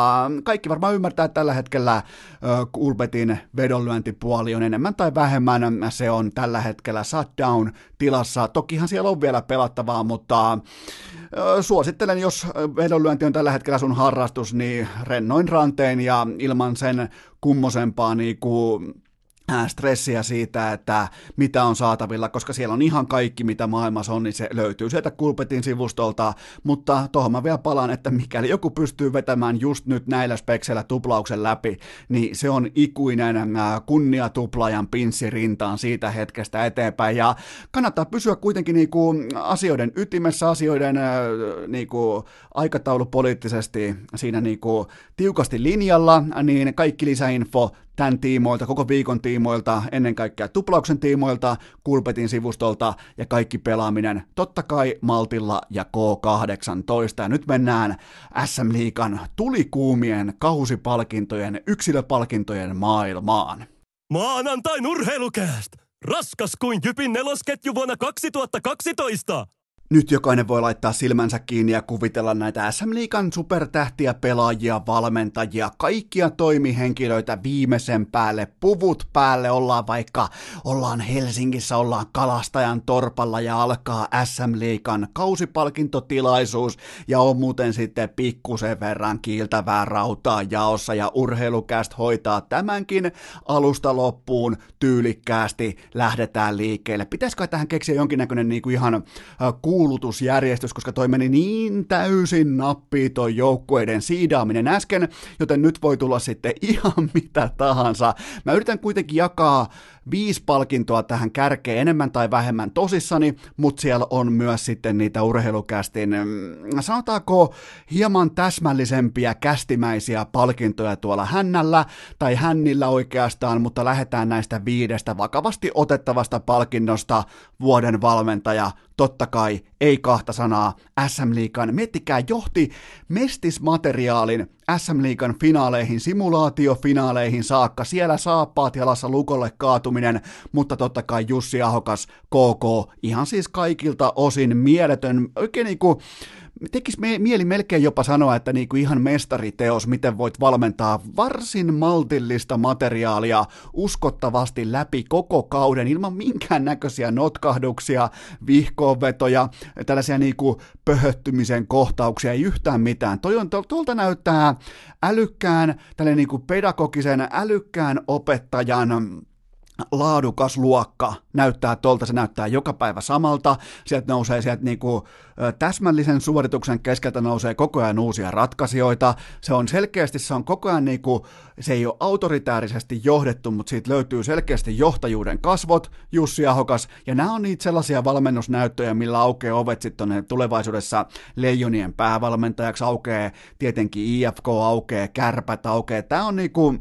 kaikki varmaan ymmärtää, että tällä hetkellä Kulpetin vedonlyöntipuoli on enemmän tai vähemmän, se on tällä hetkellä shutdown-tilassa, tokihan siellä on vielä pelattavaa, mutta suosittelen, jos vedonlyönti on tällä hetkellä sun harrastus, niin rennoin ranteen ja ilman sen kummosempaa niin kuin stressiä siitä, että mitä on saatavilla, koska siellä on ihan kaikki, mitä maailmassa on, niin se löytyy sieltä Kulpetin sivustolta, mutta tuohon mä vielä palaan, että mikäli joku pystyy vetämään just nyt näillä spekseillä tuplauksen läpi, niin se on ikuinen kunniatuplaajan pinssi rintaan siitä hetkestä eteenpäin, ja kannattaa pysyä kuitenkin niinku asioiden ytimessä, asioiden niinku aikataulupoliittisesti siinä niinku tiukasti linjalla, niin kaikki lisäinfo tämän tiimoilta, koko viikon tiimoilta, ennen kaikkea tuplauksen tiimoilta, Kulpetin sivustolta ja kaikki pelaaminen totta kai maltilla ja K kahdeksantoista. Ja nyt mennään S M-liigan tulikuumien kausipalkintojen, yksilöpalkintojen maailmaan. Maanantain urheilukääst! Raskas kuin Jypin nelosketju vuonna kaksituhattakaksitoista! Nyt jokainen voi laittaa silmänsä kiinni ja kuvitella näitä S M-liigan supertähtiä, pelaajia, valmentajia, kaikkia toimihenkilöitä viimeisen päälle, puvut päälle, ollaan vaikka, ollaan Helsingissä, ollaan Kalastajan torpalla ja alkaa S M-liigan kausipalkintotilaisuus ja on muuten sitten pikkusen verran kiiltävää rautaa jaossa ja urheilucast hoitaa tämänkin alusta loppuun tyylikkäästi, lähdetään liikkeelle. Pitäisikö tähän keksiä jonkinnäköinen niin kuin ihan kuulutus, Kuulutusjärjestys, koska toi meni niin täysin nappiin toi joukkueiden siidaaminen äsken, joten nyt voi tulla sitten ihan mitä tahansa. Mä yritän kuitenkin jakaa viisi palkintoa tähän kärkeen enemmän tai vähemmän tosissani, mutta siellä on myös sitten niitä urheilukästin, sanotaanko hieman täsmällisempiä kästimäisiä palkintoja tuolla hännällä tai hännillä oikeastaan, mutta lähdetään näistä viidestä vakavasti otettavasta palkinnosta vuoden valmentaja. Totta kai, ei kahta sanaa, S M-liigan, miettikää, johti mestismateriaalin S M-liigan finaaleihin, simulaatiofinaaleihin saakka, siellä saappaat jalassa lukolle kaatuminen, mutta totta kai Jussi Ahokas, K K, ihan siis kaikilta osin mieletön, oikein niinku, tekisi mieli melkein jopa sanoa, että niinku ihan mestariteos, miten voit valmentaa varsin maltillista materiaalia uskottavasti läpi koko kauden ilman minkäännäköisiä notkahduksia, vihkoonvetoja, tällaisia niinku pöhöttymisen kohtauksia, ei yhtään mitään. Toi on, tuolta näyttää älykkään, tällainen niinku pedagogisen älykkään opettajan laadukas luokka näyttää tuolta, se näyttää joka päivä samalta, sieltä nousee sieltä niinku täsmällisen suorituksen keskeltä nousee koko ajan uusia ratkaisijoita, se on selkeästi, se on koko ajan niinku, se ei ole autoritäärisesti johdettu, mutta siitä löytyy selkeästi johtajuuden kasvot, Jussi Ahokas, ja nämä on niitä sellaisia valmennusnäyttöjä, millä aukeaa ovet sitten tuonne tulevaisuudessa Leijonien päävalmentajaksi, aukeaa tietenkin I F K, aukeaa Kärpät, aukeaa, tämä on niinku,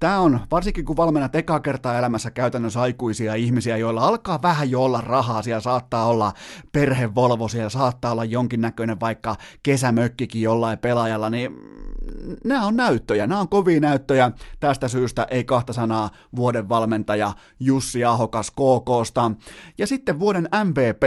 tämä on, varsinkin kun valmennat ekaa kertaa elämässä käytännössä aikuisia ihmisiä, joilla alkaa vähän jo olla rahaa, siellä saattaa olla perhevolvo, siellä saattaa olla jonkinnäköinen vaikka kesämökkikin jollain pelaajalla, niin nämä on näyttöjä, nämä on kovia näyttöjä. Tästä syystä ei kahta sanaa vuoden valmentaja Jussi Ahokas K K:sta. Ja sitten vuoden M V P.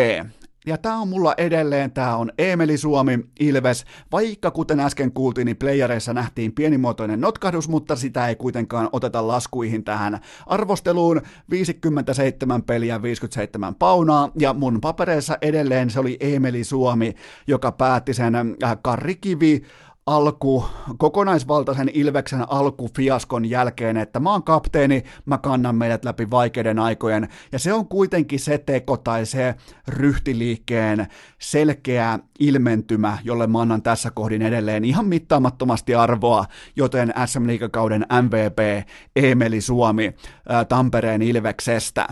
Ja tämä on mulla edelleen, tämä on Eemeli Suomi, Ilves, vaikka kuten äsken kuultiin, niin playereissa nähtiin pienimuotoinen notkahdus, mutta sitä ei kuitenkaan oteta laskuihin tähän arvosteluun, viisikymmentäseitsemän peliä, viisikymmentäseitsemän paunaa, ja mun papereissa edelleen se oli Eemeli Suomi, joka päätti sen karrikivi, alku, kokonaisvaltaisen Ilveksen alkufiaskon jälkeen, että mä oon kapteeni, mä kannan meidät läpi vaikeiden aikojen, ja se on kuitenkin se teko tai se ryhtiliikkeen selkeä ilmentymä, jolle mä annan tässä kohdin edelleen ihan mittaamattomasti arvoa, joten S M-liigakauden M V P Eemeli Suomi ää, Tampereen Ilveksestä.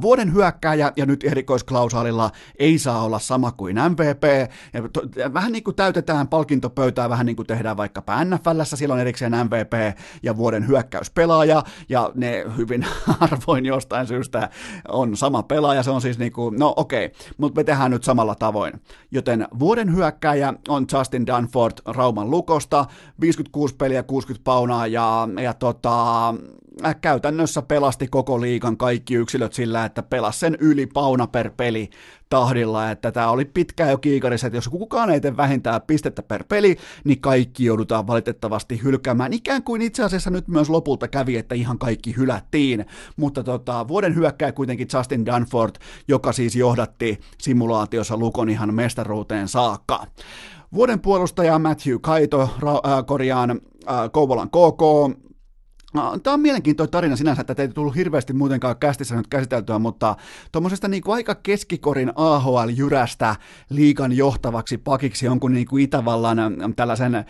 Vuoden hyökkääjä ja nyt erikoisklausaalilla ei saa olla sama kuin M V P. Ja to, vähän niin kuin täytetään palkintopöytää, vähän niin kuin tehdään vaikkapa N F L:ssä, siellä on erikseen M V P ja vuoden hyökkäyspelaaja, ja ne hyvin harvoin jostain syystä on sama pelaaja, se on siis niin kuin, no okei, okay, mutta me tehdään nyt samalla tavoin. Joten vuoden hyökkääjä on Justin Dunford Rauman Lukosta, viisikymmentäkuusi peliä, kuusikymmentä paunaa, ja, ja tota... käytännössä pelasti koko liigan kaikki yksilöt sillä, että pelasi sen yli pauna per peli tahdilla, että tämä oli pitkään jo kiikarissa, että jos kukaan ei tee vähintään pistettä per peli, niin kaikki joudutaan valitettavasti hylkäämään. Ikään kuin itse asiassa nyt myös lopulta kävi, että ihan kaikki hylättiin, mutta tota, vuoden hyökkääjä kuitenkin Justin Dunford, joka siis johdatti simulaatiossa Lukon ihan mestaruuteen saakka. Vuoden puolustaja Matthew Caito, ra- äh, korjaan äh, Kouvolan K K. Tämä on mielenkiintoinen tarina sinänsä, että teitä ei tullut hirveästi muutenkaan kästissä nyt käsiteltyä, mutta tuommoisesta niin kuin aika keskikorin A H L-jyrästä liigan johtavaksi pakiksi jonkun niin kuin Itävallan tällaisen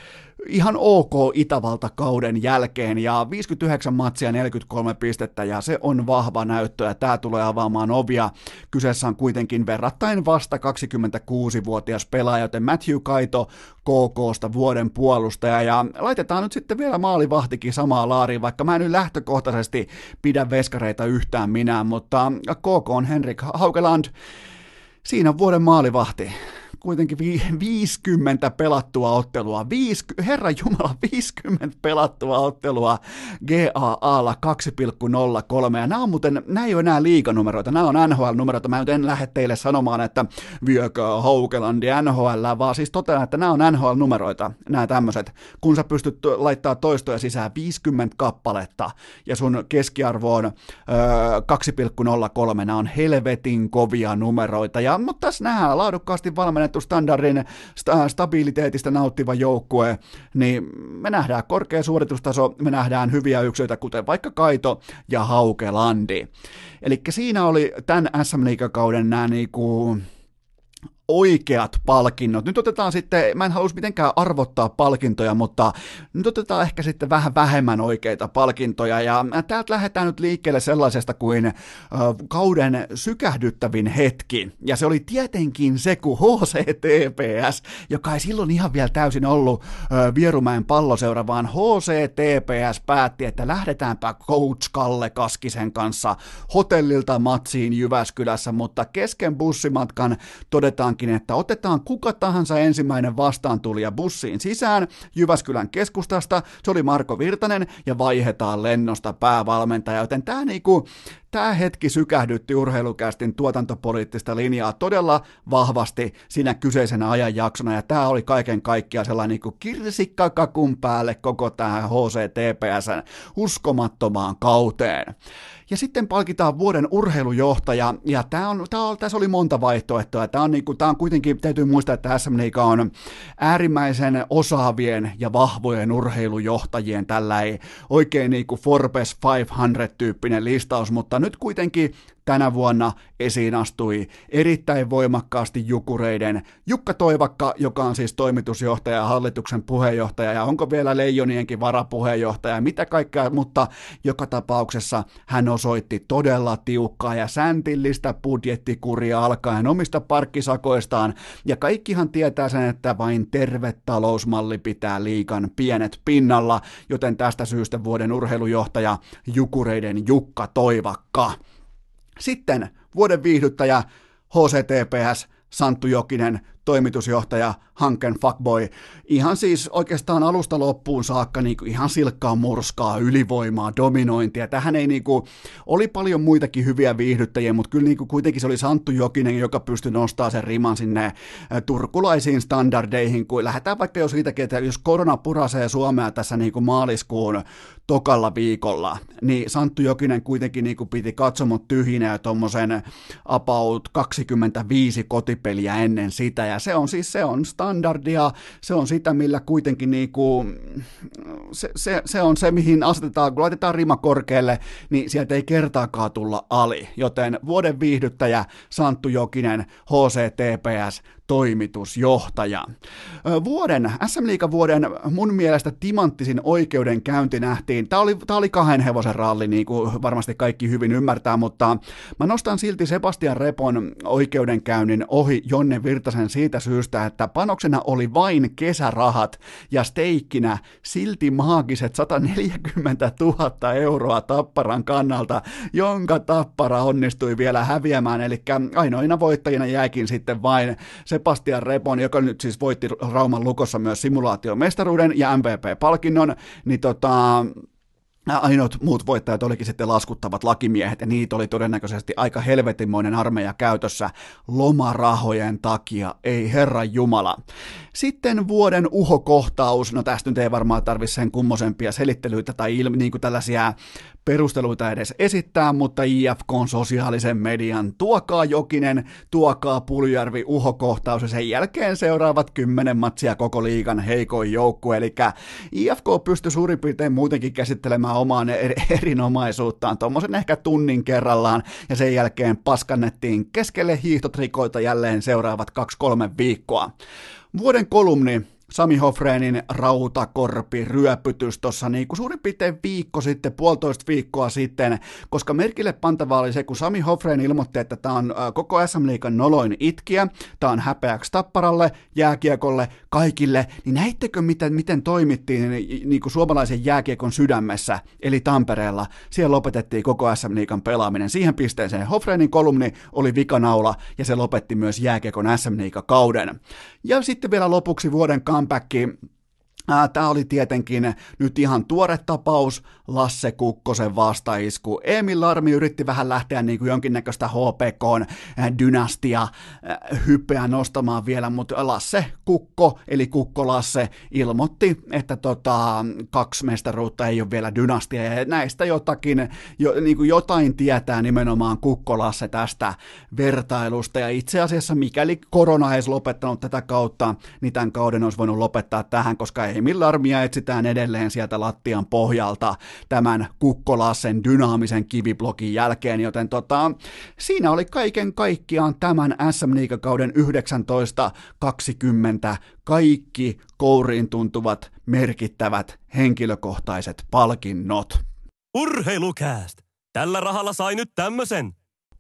ihan ok Itävalta-kauden jälkeen, ja viisikymmentäyhdeksän matsia, neljäkymmentäkolme pistettä, ja se on vahva näyttö, ja tämä tulee avaamaan ovia. Kyseessä on kuitenkin verrattain vasta kaksikymmentäkuusivuotias pelaaja, joten Matthew Caito K K:sta vuoden puolustaja, ja laitetaan nyt sitten vielä maalivahtikin samaa laariin, vaikka mä en nyt lähtökohtaisesti pidä veskareita yhtään minä, mutta K K on Henrik Haukeland, siinä on vuoden maalivahti. Kuitenkin viisikymmentä pelattua ottelua, herra jumala, viisikymmentä pelattua ottelua G A A:lla kaksi pilkku nolla kolme, ja nämä on muuten, nämä ei ole enää liiganumeroita, nämä on N H L-numeroita, mä nyt en lähde teille sanomaan, että viekää Haukelandi N H L, vaan siis totean, että nämä on N H L-numeroita, nämä tämmöiset, kun sä pystyt laittaa toistoja sisään viisikymmentä kappaletta, ja sun keskiarvo on öö, kaksi pilkku nolla kolme, nämä on helvetin kovia numeroita, ja mutta tässä nähdään laadukkaasti valmenneet standardin sta- stabiliteetista nauttiva joukkue, niin me nähdään korkea suoritustaso, me nähdään hyviä yksilöitä, kuten vaikka Caito ja Haukelandi. Eli siinä oli tämän S M-liigakauden nämä niinku oikeat palkinnot. Nyt otetaan sitten, mä en halus mitenkään arvottaa palkintoja, mutta nyt otetaan ehkä sitten vähän vähemmän oikeita palkintoja, ja täältä lähdetään nyt liikkeelle sellaisesta kuin ö, kauden sykähdyttävin hetki, ja se oli tietenkin se, kun H C T P S, joka ei silloin ihan vielä täysin ollut ö, Vierumäen Palloseura, vaan H C T P S päätti, että lähdetäänpä coach Kalle Kaskisen kanssa hotellilta matsiin Jyväskylässä, mutta kesken bussimatkan todetaan, että otetaan kuka tahansa ensimmäinen vastaantulija bussiin sisään Jyväskylän keskustasta, se oli Marko Virtanen, ja vaihdetaan lennosta päävalmentaja, joten tämä niinku, tämä hetki sykähdytti Urheilukästin tuotantopoliittista linjaa todella vahvasti siinä kyseisenä ajanjaksona, ja tämä oli kaiken kaikkiaan sellainen niin kuin kirsikka kakun päälle koko tähän H C T P S:n uskomattomaan kauteen. Ja sitten palkitaan vuoden urheilujohtaja, ja tää on, tää on, tässä oli monta vaihtoehtoa. Tämä on, niin kuin, on kuitenkin, täytyy muistaa, että S M-liiga on äärimmäisen osaavien ja vahvojen urheilujohtajien, tällä ei oikein niin kuin Forbes viisisataa-tyyppinen listaus, mutta nyt kuitenkin tänä vuonna esiin astui erittäin voimakkaasti Jukureiden Jukka Toivakka, joka on siis toimitusjohtaja ja hallituksen puheenjohtaja, ja onko vielä Leijonienkin varapuheenjohtaja, mitä kaikkea, mutta joka tapauksessa hän osoitti todella tiukkaa ja säntillistä budjettikuria alkaen omista parkkisakoistaan, ja kaikkihan tietää sen, että vain terve talousmalli pitää liigan pienet pinnalla, joten tästä syystä vuoden urheilujohtaja Jukureiden Jukka Toivakka. Sitten vuoden viihdyttäjä H C T P S Santtu Jokinen toimitusjohtaja Hanken fuckboy. Ihan siis oikeastaan alusta loppuun saakka niin ihan silkkaa morskaa, ylivoimaa, dominointia. Tähän ei niin kuin, oli paljon muitakin hyviä viihdyttäjiä, mutta kyllä niin kuin kuitenkin se oli Santtu Jokinen, joka pystyi nostamaan sen riman sinne turkulaisiin standardeihin, kun lähdetään vaikka jo siitäkin, että jos korona purasee Suomea tässä niin kuin maaliskuun tokalla viikolla, niin Santtu Jokinen kuitenkin niin kuin piti katsomot tyhjinä ja tommosen about kaksikymmentäviisi kotipeliä ennen sitä, ja se on siis se on standardia, se on sitä, millä kuitenkin niin kuin, se, se, se on se, mihin asetetaan, kun laitetaan rima korkealle, niin sieltä ei kertaakaan tulla ali, joten vuoden viihdyttäjä Santtu Jokinen, H C T P S, toimitusjohtaja. Vuoden, S M-liigan vuoden mun mielestä timanttisin oikeudenkäynti nähtiin. Tämä oli, tämä oli kahden hevosen ralli, niin kuin varmasti kaikki hyvin ymmärtää, mutta mä nostan silti Sebastian Repon oikeudenkäynnin ohi Jonne Virtasen siitä syystä, että panoksena oli vain kesärahat ja steikkinä silti maagiset sataneljäkymmentätuhatta euroa Tapparan kannalta, jonka Tappara onnistui vielä häviämään, eli ainoina voittajina jäikin sitten vain se Sebastian Repon, joka nyt siis voitti Rauman Lukossa myös simulaatiomestaruuden ja M V P-palkinnon, niin tota... ainoat muut voittajat olikin sitten laskuttavat lakimiehet, ja niitä oli todennäköisesti aika helvetinmoinen armeija käytössä lomarahojen takia, ei herran jumala. Sitten vuoden uhokohtaus, no tästä nyt ei varmaan tarvitse sen kummosempia selittelyitä tai ilmi, niin kuin tällaisia perusteluita edes esittää, mutta I F K on sosiaalisen median tuokaa Jokinen, tuokaa Puljärvi uhokohtaus, ja sen jälkeen seuraavat kymmenen matsia koko liigan heikoin joukkue, eli I F K pystyi suurin piirtein muutenkin käsittelemään omaan erinomaisuuttaan tuommoisen ehkä tunnin kerrallaan, ja sen jälkeen paskannettiin keskelle hiihtotrikoita jälleen seuraavat kaksi kolme viikkoa. Vuoden kolumni, Sami Hoffrénin rautakorpiryöpytys tuossa niin kuin suurin piirtein viikko sitten, puolitoista viikkoa sitten, koska merkille pantavaa oli se, kun Sami Hoffrén ilmoitti, että tämä on koko S M-liigan noloin itkiä, tämä on häpeäksi Tapparalle, jääkiekolle, kaikille, niin näittekö miten, miten toimittiin niin kuin suomalaisen jääkiekon sydämessä, eli Tampereella, siellä lopetettiin koko S M-liigan pelaaminen, siihen pisteeseen Hoffrénin kolumni oli vikanaula, ja se lopetti myös jääkiekon S M-liigakauden. Ja sitten vielä lopuksi vuoden comebackki. Tämä oli tietenkin nyt ihan tuore tapaus, Lasse Kukkosen vastaisku. Emil Larmi yritti vähän lähteä niin kuin jonkinnäköistä H P K-dynastia-hypeä nostamaan vielä, mutta Lasse Kukko, eli Kukko Lasse, ilmoitti, että tota, kaksi mestaruutta ei ole vielä dynastia, ja näistä jotakin, jo, niin kuin jotain tietää nimenomaan Kukko Lasse tästä vertailusta, ja itse asiassa mikäli korona ei lopettanut tätä kautta, niin tämän kauden olisi voinut lopettaa tähän, koska Emil Larmia etsitään edelleen sieltä lattian pohjalta tämän Kukkolassen dynaamisen kiviblogin jälkeen, joten tota, siinä oli kaiken kaikkiaan tämän S M-liigakauden yhdeksäntoista kaksikymmentä kaikki kouriin tuntuvat merkittävät henkilökohtaiset palkinnot. Urheilukääst! Tällä rahalla sai nyt tämmösen!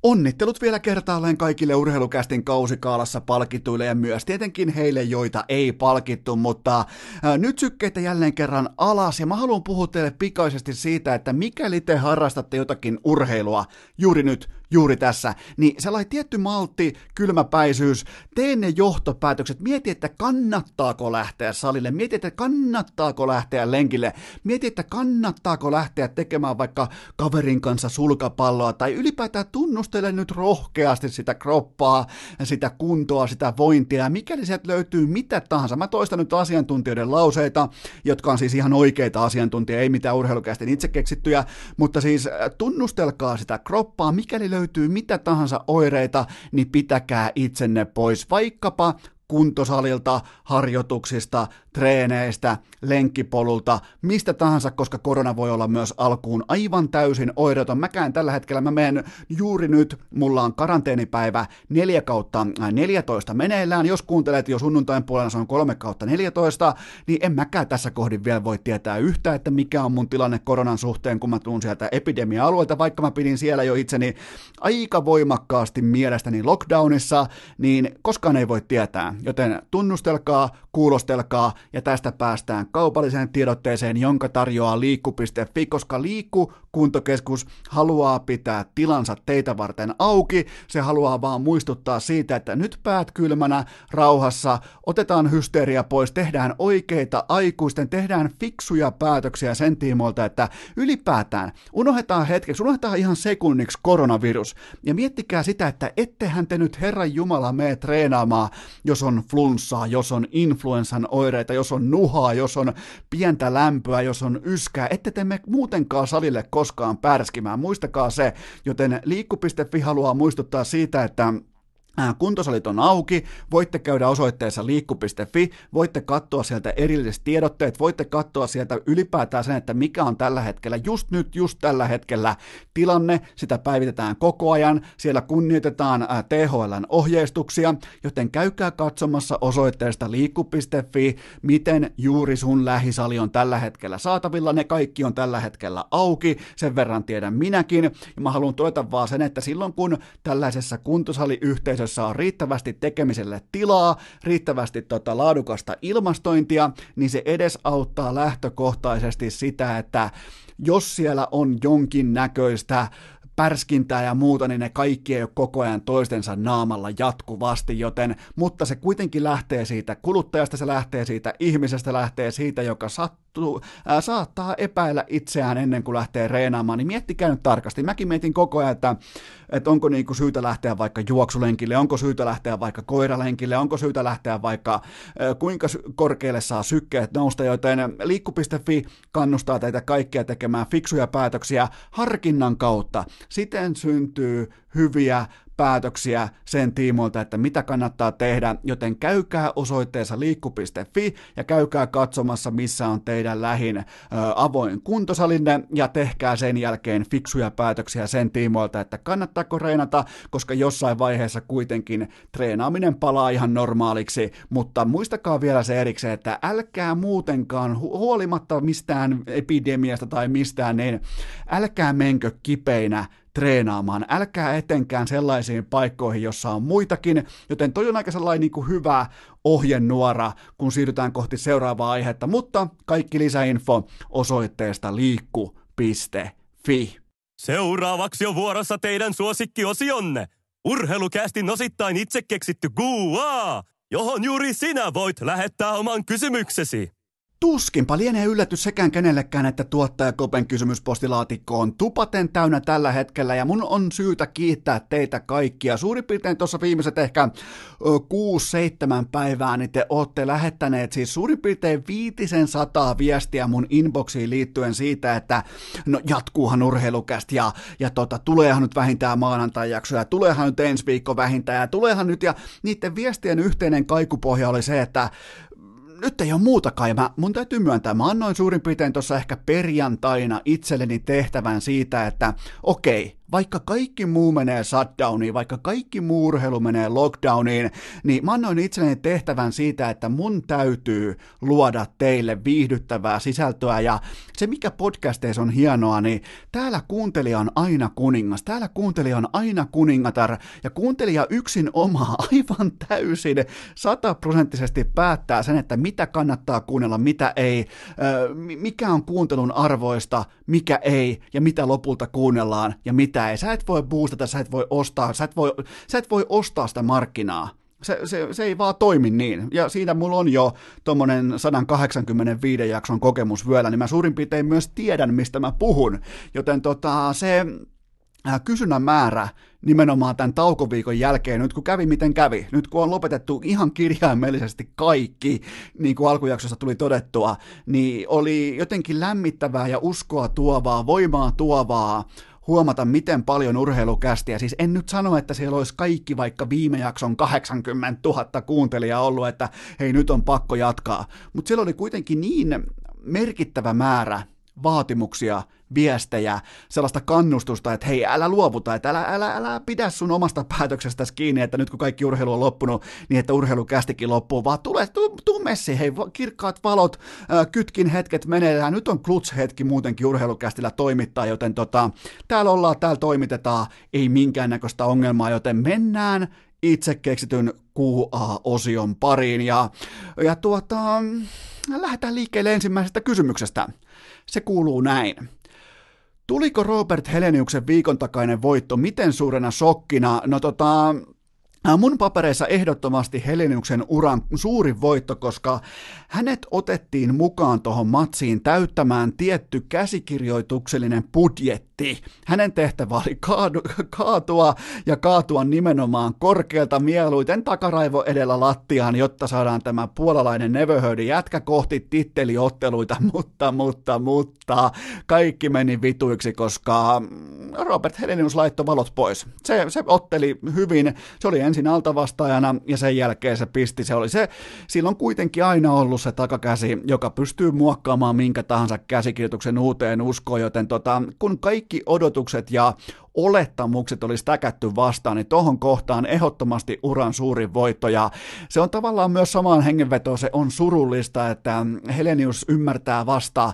Onnittelut vielä kertaalleen kaikille Urheilukästin kausikaalassa palkituille ja myös tietenkin heille, joita ei palkittu, mutta ää, nyt sykkeitä jälleen kerran alas, ja mä haluan puhua teille pikaisesti siitä, että mikäli te harrastatte jotakin urheilua juuri nyt, juuri tässä, niin sellainen tietty maltti, kylmäpäisyys, tee ne johtopäätökset, mieti, että kannattaako lähteä salille, mieti, että kannattaako lähteä lenkille, mieti, että kannattaako lähteä tekemään vaikka kaverin kanssa sulkapalloa, tai ylipäätään tunnustele nyt rohkeasti sitä kroppaa, sitä kuntoa, sitä vointia, mikäli sieltä löytyy mitä tahansa. Mä toistan nyt asiantuntijoiden lauseita, jotka on siis ihan oikeita asiantuntijoita, ei mitään urheilukäisten itse keksittyjä, mutta siis tunnustelkaa sitä kroppaa, mikäli löytyy löytyy mitä tahansa oireita, niin pitäkää itsenne pois vaikkapa kuntosalilta, harjoituksista, treeneistä, lenkkipolulta, mistä tahansa, koska korona voi olla myös alkuun aivan täysin oireeton. Mäkään tällä hetkellä, mä menen juuri nyt, mulla on karanteenipäivä neljä kautta neljätoista meneillään, jos kuuntelet jo sunnuntain puolella se on kolme kautta neljätoista, niin en mäkään tässä kohdin vielä voi tietää yhtään, että mikä on mun tilanne koronan suhteen, kun mä tuun sieltä epidemia-alueelta, vaikka mä pidin siellä jo itseni aika voimakkaasti mielestäni lockdownissa, niin koskaan ei voi tietää. joten tunnustelkaa, kuulostelkaa ja tästä päästään kaupalliseen tiedotteeseen, jonka tarjoaa liikku piste fi, koska Liikku kuntokeskus haluaa pitää tilansa teitä varten auki. Se haluaa vaan muistuttaa siitä, että nyt päät kylmänä, rauhassa, otetaan hysteria pois, tehdään oikeita aikuisten, tehdään fiksuja päätöksiä sen tiimoilta, että ylipäätään unohdetaan hetkeksi, unohdetaan ihan sekunniksi koronavirus ja miettikää sitä, että ettehän te nyt Herran Jumala mene treenaamaan, jos on flunssaa, jos on influenssan oireita, jos on nuhaa, jos on pientä lämpöä, jos on yskää, ette te mene muutenkaan salille koskaan pärskimään, muistakaa se, joten liikku piste fi haluaa muistuttaa siitä, että kuntosalit on auki, voitte käydä osoitteessa liikku piste fi, voitte katsoa sieltä erilliset tiedotteet, voitte katsoa sieltä ylipäätään sen, että mikä on tällä hetkellä, just nyt, just tällä hetkellä tilanne, sitä päivitetään koko ajan, siellä kunnioitetaan T H L:n ohjeistuksia, joten käykää katsomassa osoitteesta liikku piste fi, miten juuri sun lähisali on tällä hetkellä saatavilla, ne kaikki on tällä hetkellä auki, sen verran tiedän minäkin, ja mä haluan todeta vaan sen, että silloin kun tällaisessa kuntosaliyhteisössä on riittävästi tekemiselle tilaa, riittävästi tota laadukasta ilmastointia, niin se edesauttaa lähtökohtaisesti sitä, että jos siellä on jonkin näköistä pärskintää ja muuta, niin ne kaikki ei ole koko ajan toistensa naamalla jatkuvasti, joten, mutta se kuitenkin lähtee siitä kuluttajasta, se lähtee siitä ihmisestä, lähtee siitä, joka sattuu, ää, saattaa epäillä itseään ennen kuin lähtee reenaamaan, niin miettikää nyt tarkasti. Mäkin mietin koko ajan, että, että onko niinku syytä lähteä vaikka juoksulenkille, onko syytä lähteä vaikka koiralenkille, onko syytä lähteä vaikka ää, kuinka korkealle saa sykkeet nousta, joten liikku piste fi kannustaa teitä kaikkia tekemään fiksuja päätöksiä harkinnan kautta. Siten syntyy hyviä päätöksiä sen tiimoilta, että mitä kannattaa tehdä, joten käykää osoitteessa liikku piste fi ja käykää katsomassa, missä on teidän lähin ö, avoin kuntosalinne ja tehkää sen jälkeen fiksuja päätöksiä sen tiimoilta, että kannattaako treenata, koska jossain vaiheessa kuitenkin treenaaminen palaa ihan normaaliksi, mutta muistakaa vielä se erikseen, että älkää muutenkaan hu- huolimatta mistään epidemiasta tai mistään, niin älkää menkö kipeinä treenaamaan. Älkää etenkään sellaisiin paikkoihin, jossa on muitakin, joten toi on aika sellainen niin kuin hyvä ohjenuora, kun siirrytään kohti seuraavaa aihetta, mutta kaikki lisäinfo osoitteesta liikku piste fi. Seuraavaksi on vuorossa teidän suosikkiosionne, urheilukästin osittain itse keksitty Q A, johon juuri sinä voit lähettää oman kysymyksesi. Tuskinpa lienee yllätys sekään kenellekään, että tuottaja Kopen kysymyspostilaatikko on tupaten täynnä tällä hetkellä ja mun on syytä kiittää teitä kaikkia. Suurin piirtein tuossa viimeiset ehkä kuusi seitsemän päivää, niin te ootte lähettäneet siis suurin piirtein viitisen sataa viestiä mun inboxiin liittyen siitä, että no jatkuuhan urheilukästä ja, ja tota, tuleehan nyt vähintään maanantai-jaksoja, tuleehan nyt ensi viikko vähintään ja tuleehan nyt ja niiden viestien yhteinen kaikupohja oli se, että nyt ei ole muuta kai, mä, mun täytyy myöntää, mä annoin suurin piirtein tuossa ehkä perjantaina itselleni tehtävän siitä, että okei, vaikka kaikki muu menee shutdowniin, vaikka kaikki muu urheilu menee lockdowniin, niin mä annoin itselleni tehtävän siitä, että mun täytyy luoda teille viihdyttävää sisältöä, ja se mikä podcasteissa on hienoa, niin täällä kuuntelija on aina kuningas, täällä kuuntelija on aina kuningatar, ja kuuntelija yksin omaa aivan täysin sataprosenttisesti päättää sen, että mitä kannattaa kuunnella, mitä ei, mikä on kuuntelun arvoista, mikä ei, ja mitä lopulta kuunnellaan, ja mitä ei. Sä et voi boostata, sä et voi ostaa, sä et voi, sä et voi ostaa sitä markkinaa. Se, se, se ei vaan toimi niin. Ja siinä mulla on jo tommonen sata kahdeksankymmentäviisi jakson kokemus vyöllä, niin mä suurin piirtein myös tiedän, mistä mä puhun. Joten tota, se kysynnän määrä nimenomaan tämän taukoviikon jälkeen, nyt kun kävi miten kävi, nyt kun on lopetettu ihan kirjaimellisesti kaikki, niin kuin alkujaksossa tuli todettua, niin oli jotenkin lämmittävää ja uskoa tuovaa, voimaa tuovaa, huomata, miten paljon urheilukästiä. Siis en nyt sano, että siellä olisi kaikki vaikka viime jakson kahdeksankymmentätuhatta kuuntelijaa ollut, että hei, nyt on pakko jatkaa. Mutta siellä oli kuitenkin niin merkittävä määrä vaatimuksia, viestejä, sellaista kannustusta, että hei, älä luovuta, että älä, älä, älä pidä sun omasta päätöksestäsi kiinni, että nyt kun kaikki urheilu on loppunut, niin että urheilukästikin loppuu, vaan tule, tu, tuu messi, hei, kirkkaat valot, kytkin hetket meneillään, nyt on kluts-hetki muutenkin urheilukästillä toimittaa, joten tota, täällä ollaan, täällä toimitetaan, ei minkäännäköistä ongelmaa, joten mennään itse keksityn Q A-osion pariin. Ja, ja tuota, lähdetään liikkeelle ensimmäisestä kysymyksestä. Se kuuluu näin. Tuliko Robert Heleniuksen viikon takainen voitto miten suurena shokkina? No tota... Mun papereissa ehdottomasti Heleniuksen uran suurin voitto, koska hänet otettiin mukaan tuohon matsiin täyttämään tietty käsikirjoituksellinen budjetti. Hänen tehtävä oli kaadu- kaatua ja kaatua nimenomaan korkealta mieluiten takaraivo edellä lattiaan, jotta saadaan tämä puolalainen nevöhöydin jätkä kohti titteliotteluita, mutta, mutta, mutta kaikki meni vituiksi, koska Robert Helenius laittoi valot pois. Se, se otteli hyvin, se oli ensin altavastaajana ja sen jälkeen se pisti, se oli se, sillä on kuitenkin aina ollut se takakäsi, joka pystyy muokkaamaan minkä tahansa käsikirjoituksen uuteen uskoon, joten tota, kun kaikki odotukset ja olettamukset olisi täkätty vastaan, niin tohon kohtaan ehdottomasti uran suurin voitto, ja se on tavallaan myös samaan hengenvetoon, se on surullista, että Helenius ymmärtää vasta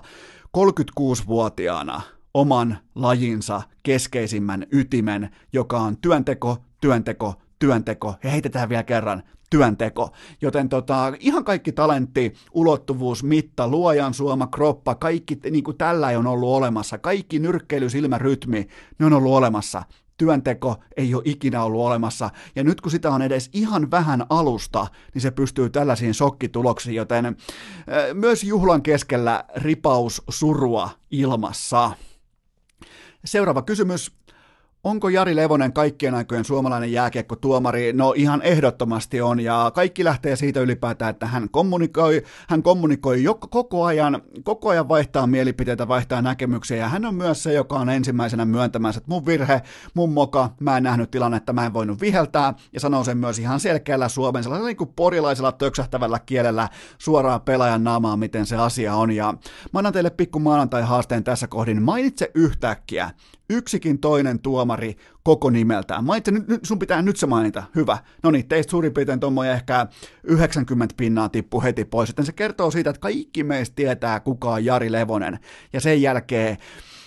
kolmekymmentäkuusivuotiaana oman lajinsa keskeisimmän ytimen, joka on työnteko, työnteko, Työnteko, ja heitetään vielä kerran, työnteko. Joten tota, ihan kaikki talentti, ulottuvuus, mitta, luojan suoma, kroppa, kaikki niin kuin tällä on ollut olemassa, kaikki nyrkkeily, silmä, rytmi, ne on ollut olemassa. Työnteko ei ole ikinä ollut olemassa, ja nyt kun sitä on edes ihan vähän alusta, niin se pystyy tällaisiin shokkituloksiin, joten myös juhlan keskellä ripaus surua ilmassa. Seuraava kysymys. Onko Jari Levonen kaikkien aikojen suomalainen jääkiekkotuomari? No ihan ehdottomasti on, ja kaikki lähtee siitä ylipäätään, että hän kommunikoi, hän kommunikoi jo koko ajan, koko ajan vaihtaa mielipiteitä, vaihtaa näkemyksiä, ja hän on myös se, joka on ensimmäisenä myöntämässä, että mun virhe, mun moka, mä en nähnyt tilannetta, mä en voinut viheltää, ja sanoo sen myös ihan selkeällä suomen, sellaisella niin kuin porilaisella töksähtävällä kielellä suoraan pelaajan naamaan, miten se asia on, ja mä annan teille pikku maanantai haasteen tässä kohdin, mainitse yhtäkkiä yksikin toinen tuomari koko nimeltään. Mainitse, nyt, nyt, sun pitää nyt se mainita. Hyvä. No niin, teistä suurin piirtein tuommoinen ehkä yhdeksänkymmentä pinnaa tippu heti pois. Sitten se kertoo siitä, että kaikki meistä tietää, kuka on Jari Levonen. Ja sen jälkeen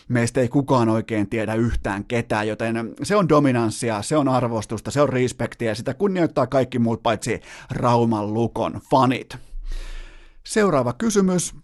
meistä ei kukaan oikein tiedä yhtään ketään, joten se on dominanssia, se on arvostusta, se on respektiä, ja sitä kunnioittaa kaikki muut paitsi Rauman Lukon fanit. Seuraava kysymys.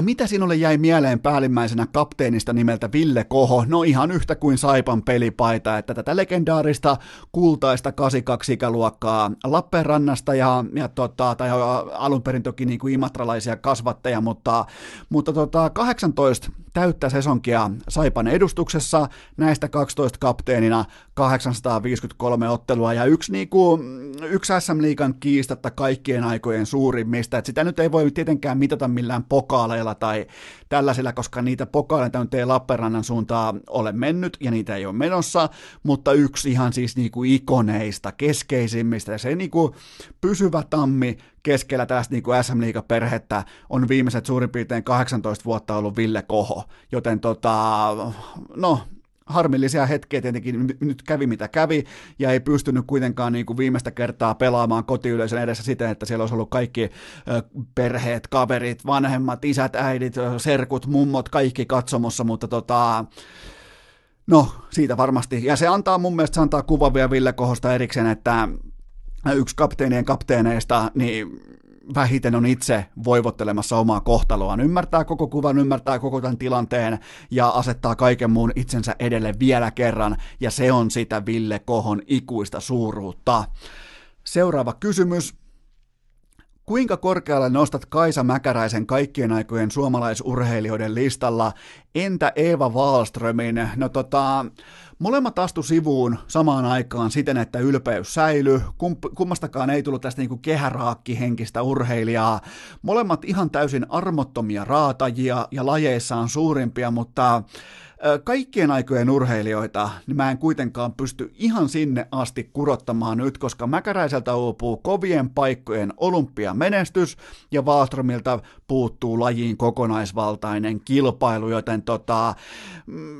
Mitä sinulle jäi mieleen päällimmäisenä kapteenista nimeltä Ville Koho? No ihan yhtä kuin Saipan pelipaita, että tätä legendaarista kultaista kahdeksankymmentäkaksi-ikäluokkaa Lappeenrannasta ja, ja tota, tai alun perin toki niin kuin imatralaisia kasvattajia, mutta, mutta tota, kahdeksantoista täyttä sesonkia Saipan edustuksessa, näistä kaksitoista kapteenina, kahdeksansataaviisikymmentäkolme ottelua ja yksi, niin kuin, yksi S M-liigan kiistatta kaikkien aikojen suurimmista, että sitä nyt ei voi tietenkään mitata millään pokaaleilla tai tällaisilla, koska niitä pokaaleita nyt ei Lappeenrannan suuntaan ole mennyt ja niitä ei ole menossa, mutta yksi ihan siis niinku ikoneista, keskeisimmistä, ja se niinku pysyvä tammi keskellä tästä niinku S M-liigaperhettä on viimeiset suurin piirtein kahdeksantoista vuotta ollut Ville Koho, joten tota, no harmillisia hetkiä tietenkin nyt kävi mitä kävi, ja ei pystynyt kuitenkaan niin kuin viimeistä kertaa pelaamaan kotiyleisön edessä siten, että siellä olisi ollut kaikki perheet, kaverit, vanhemmat, isät, äidit, serkut, mummot, kaikki katsomossa, mutta tota, no siitä varmasti, ja se antaa mun mielestä, se antaa kuvan vielä Ville Kohosta erikseen, että yksi kapteenien kapteeneista, niin vähiten on itse voivottelemassa omaa kohtaloaan, ymmärtää koko kuvan, ymmärtää koko tämän tilanteen ja asettaa kaiken muun itsensä edelle vielä kerran, ja se on sitä Ville Kohon ikuista suuruutta. Seuraava kysymys. Kuinka korkealle nostat Kaisa Mäkäräisen kaikkien aikojen suomalaisurheilijoiden listalla? Entä Eeva Wahlströmin? No tota, molemmat astu sivuun samaan aikaan siten, että ylpeys säilyi. Kummastakaan ei tullut tästä niinku kehäraakkihenkistä urheilijaa. Molemmat ihan täysin armottomia raatajia ja lajeissaan suurimpia, mutta kaikkien aikojen urheilijoita, niin mä en kuitenkaan pysty ihan sinne asti kurottamaan nyt, koska Mäkäräiseltä uupuu kovien paikkojen olympiamenestys ja Wahlströmiltä puuttuu lajiin kokonaisvaltainen kilpailu, joten tota,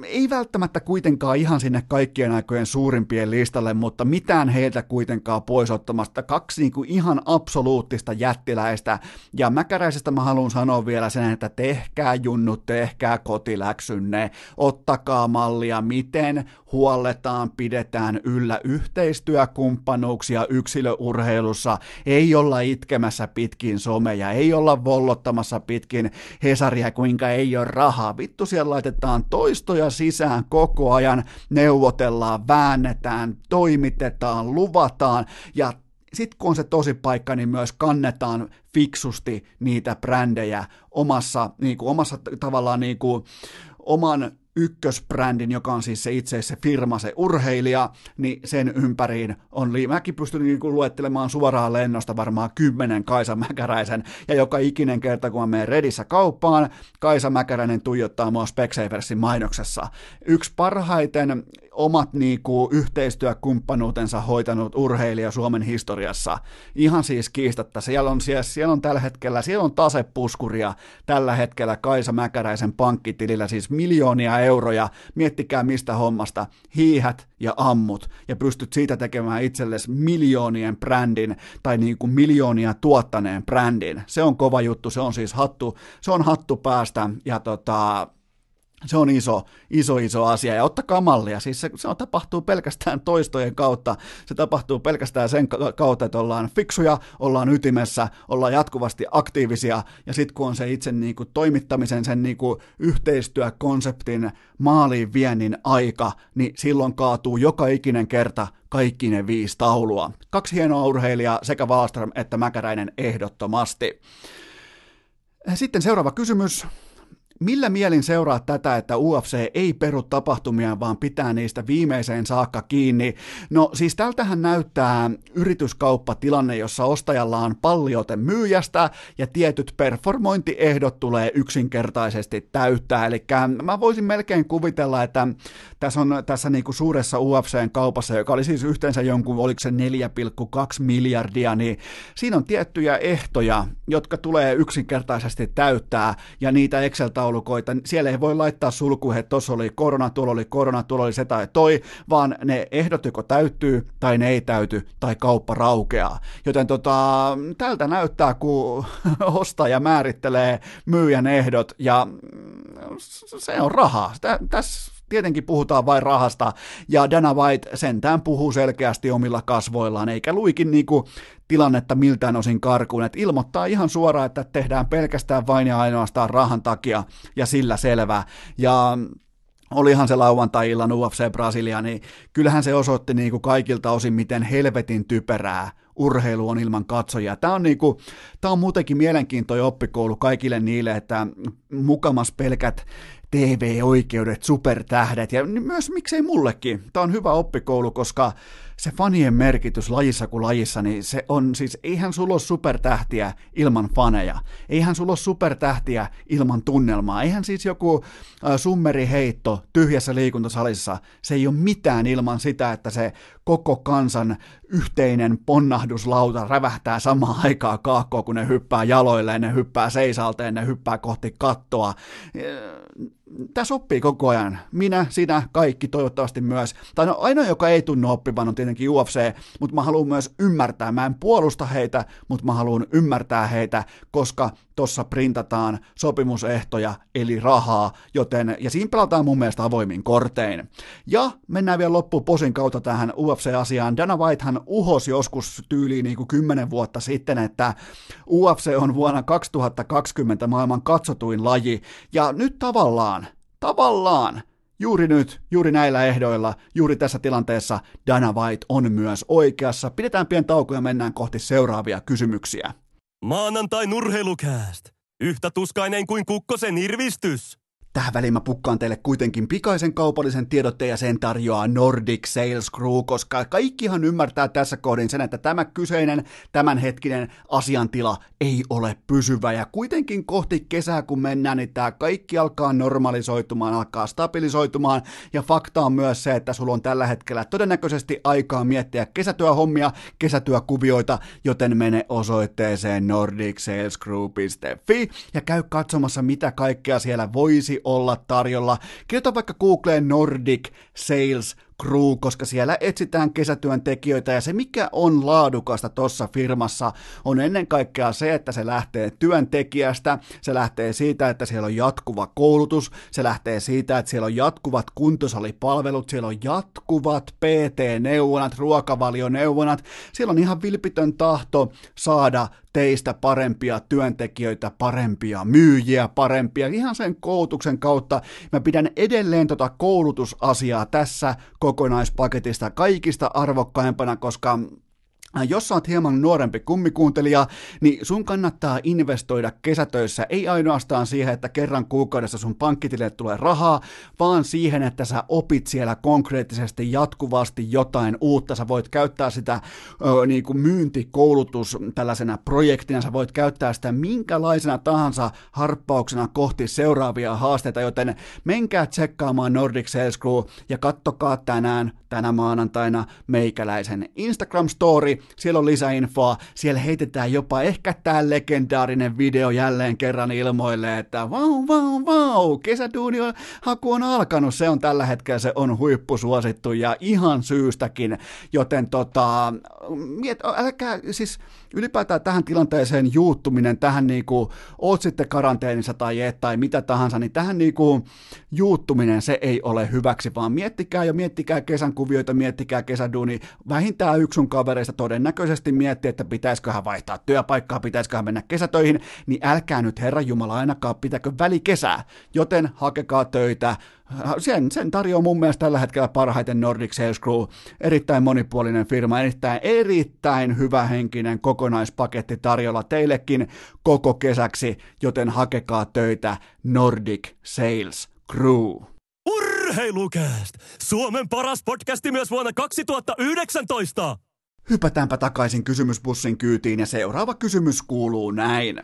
ei välttämättä kuitenkaan ihan sinne kaikkien aikojen suurimpien listalle, mutta mitään heiltä kuitenkaan pois ottamasta. Kaksi niin kuin ihan absoluuttista jättiläistä, ja Mäkäräisestä mä haluan sanoa vielä sen, että tehkää junnut, tehkää kotiläksynne, ottakaa mallia, miten huolletaan, pidetään yllä yhteistyökumppanuuksia yksilöurheilussa, ei olla itkemässä pitkin someja, ei olla vollottamassa pitkin Hesaria, kuinka ei ole rahaa. Vittu, siellä laitetaan toistoja sisään koko ajan, neuvotellaan, väännetään, toimitetaan, luvataan ja sitten kun on se tosi paikka, niin myös kannetaan fiksusti niitä brändejä omassa, niin kuin, omassa tavallaan niin kuin, oman ykkösbrändin, joka on siis se itse se firma, se urheilija, niin sen ympäriin on liimaa. Mäkin pystyn niin kuin luettelemaan suoraan lennosta varmaan kymmenen Kaisa Mäkäräisen, ja joka ikinen kerta, kun mä menen Redissä kauppaan, Kaisa Mäkäräinen tuijottaa mua Specsaversin mainoksessa. Yksi parhaiten omat niin kuin, yhteistyökumppanuutensa hoitanut urheilija Suomen historiassa. Ihan siis kiistatta. Siellä on, siellä, siellä on tällä hetkellä, siellä on tasepuskuria tällä hetkellä Kaisa Mäkäräisen pankkitilillä, siis miljoonia euroja. Miettikää mistä hommasta. Hiihät ja ammut. Ja pystyt siitä tekemään itsellesi miljoonien brändin tai niin kuin miljoonia tuottaneen brändin. Se on kova juttu. Se on siis hattu, se on hattu päästä ja tota... Se on iso, iso, iso asia, ja ottakaa mallia, siis se, se on, tapahtuu pelkästään toistojen kautta, se tapahtuu pelkästään sen kautta, että ollaan fiksuja, ollaan ytimessä, ollaan jatkuvasti aktiivisia, ja sitten kun on se itse niin kuin, toimittamisen, sen niin kuin, yhteistyökonseptin maaliin viennin aika, niin silloin kaatuu joka ikinen kerta kaikki ne viisi taulua. Kaksi hienoa urheilijaa, sekä Wallström että Mäkäräinen ehdottomasti. Sitten seuraava kysymys. Millä mielin seuraa tätä, että U F C ei peru tapahtumia, vaan pitää niistä viimeiseen saakka kiinni? No siis tältähän näyttää yrityskauppatilanne, jossa ostajalla on palliote myyjästä ja tietyt performointiehdot tulee yksinkertaisesti täyttää. Eli mä voisin melkein kuvitella, että tässä on tässä niinku suuressa U F C:n kaupassa, joka oli siis yhteensä jonkun, oliko se neljä pilkku kaksi miljardia, niin siinä on tiettyjä ehtoja, jotka tulee yksinkertaisesti täyttää ja niitä Excel-taulukoita siellä ei voi laittaa sulkuun, että tuossa oli korona, tuolla oli korona, tuolla oli se tai toi, vaan ne ehdot joko täyttyy tai ne ei täyty tai kauppa raukeaa. Joten tota, tältä näyttää, kun ostaja määrittelee myyjän ehdot ja se on rahaa. Tässä tietenkin puhutaan vain rahasta ja Dana White sentään puhuu selkeästi omilla kasvoillaan eikä luikin niinku tilannetta miltään osin karkuun, että ilmoittaa ihan suoraan, että tehdään pelkästään vain ja ainoastaan rahan takia ja sillä selvä. Ja olihan se lauantai-illan U F C Brasilia, niin kyllähän se osoitti niin kuin kaikilta osin, miten helvetin typerää urheilu on ilman katsojia. Tämä on, niin kuin, tämä on muutenkin mielenkiintoinen oppikoulu kaikille niille, että mukamas pelkät T V-oikeudet, supertähdet ja myös miksei mullekin. Tämä on hyvä oppikoulu, koska se fanien merkitys lajissa kuin lajissa, niin se on siis, eihän sulla ole supertähtiä ilman faneja, eihän sulla ole supertähtiä ilman tunnelmaa, eihän siis joku äh, summeriheitto tyhjässä liikuntasalissa, se ei ole mitään ilman sitä, että se koko kansan yhteinen ponnahduslauta rävähtää samaan aikaan kaakkoon, kun ne hyppää jaloilleen, ne hyppää seisalteen, ne hyppää kohti kattoa. Tässä oppii koko ajan. Minä, sinä, kaikki toivottavasti myös. Tai no, ainoa, joka ei tunnu oppivan, on tietenkin U F C, mutta mä haluan myös ymmärtää. Mä en puolusta heitä, mutta mä haluan ymmärtää heitä, koska tossa printataan sopimusehtoja, eli rahaa, joten, ja siinä pelataan mun mielestä avoimin kortein. Ja mennään vielä loppuun posin kautta tähän U F C-asiaan. Dana Whitehan uhosi joskus tyyliin niin kuin kymmenen vuotta sitten, että U F C on vuonna kaksituhattakaksikymmentä maailman katsotuin laji, ja nyt tavallaan, tavallaan, juuri nyt, juuri näillä ehdoilla, juuri tässä tilanteessa Dana White on myös oikeassa. Pidetään pieni tauko ja mennään kohti seuraavia kysymyksiä. Maanantain urheilukääst. Yhtä tuskainen kuin Kukkosen irvistys. Tähän väliin mä pukkaan teille kuitenkin pikaisen kaupallisen tiedotteen ja sen tarjoaa Nordic Sales Group, koska kaikkihan ymmärtää tässä kohdin sen, että tämä kyseinen, tämänhetkinen asiantila ei ole pysyvä ja kuitenkin kohti kesää kun mennään, niin tämä kaikki alkaa normalisoitumaan, alkaa stabilisoitumaan ja fakta on myös se, että sulla on tällä hetkellä todennäköisesti aikaa miettiä kesätyöhommia, kesätyökuvioita, joten mene osoitteeseen nordic sales group piste f i ja käy katsomassa mitä kaikkea siellä voisi olla tarjolla. Kirjoita vaikka Googleen Nordic Sales Crew, koska siellä etsitään kesätyöntekijöitä ja se mikä on laadukasta tuossa firmassa on ennen kaikkea se, että se lähtee työntekijästä, se lähtee siitä, että siellä on jatkuva koulutus, se lähtee siitä, että siellä on jatkuvat kuntosalipalvelut, siellä on jatkuvat P T-neuvonat, ruokavalioneuvonat, siellä on ihan vilpitön tahto saada teistä parempia työntekijöitä, parempia myyjiä, parempia, ihan sen koulutuksen kautta. Mä pidän edelleen tota koulutusasiaa tässä kokonaispaketista kaikista arvokkaimpana, koska jos sä oot hieman nuorempi kummikuuntelija, niin sun kannattaa investoida kesätöissä ei ainoastaan siihen, että kerran kuukaudessa sun pankkitilille tulee rahaa, vaan siihen, että sä opit siellä konkreettisesti jatkuvasti jotain uutta. Sä voit käyttää sitä ö, niin kuin myyntikoulutus tällaisena projektina, sä voit käyttää sitä minkälaisena tahansa harppauksena kohti seuraavia haasteita, joten menkää tsekkaamaan Nordic Sales Group ja kattokaa tänään, tänä maanantaina meikäläisen Instagram-story. Siellä on lisäinfoa, siellä heitetään jopa ehkä tämä legendaarinen video jälleen kerran ilmoille, että vau, vau, vau, kesäduunion haku on alkanut, se on tällä hetkellä, se on huippusuosittu ja ihan syystäkin, joten tota, miet, älkää siis ylipäätään tähän tilanteeseen juuttuminen, tähän niinku, oot sitten karanteenissa tai et tai mitä tahansa, niin tähän niinku juuttuminen se ei ole hyväksi, vaan miettikää ja miettikää kesän kuvioita, miettikää kesäduunia, vähintään yksi sun kavereista todennäköisesti miettii, että pitäisiköhän vaihtaa työpaikkaa, pitäisiköhän mennä kesätöihin, niin älkää nyt herranjumala ainakaan pitäkö välikesää, joten hakekaa töitä. Sen, sen tarjoaa mun mielestä tällä hetkellä parhaiten Nordic Sales Group, erittäin monipuolinen firma, erittäin, erittäin hyvähenkinen kokonaispaketti tarjolla teillekin koko kesäksi, joten hakekaa töitä Nordic Sales Group. Urheilukääst! Suomen paras podcasti myös vuonna kaksituhattayhdeksäntoista! Hypätäänpä takaisin kysymysbussin kyytiin ja seuraava kysymys kuuluu näin.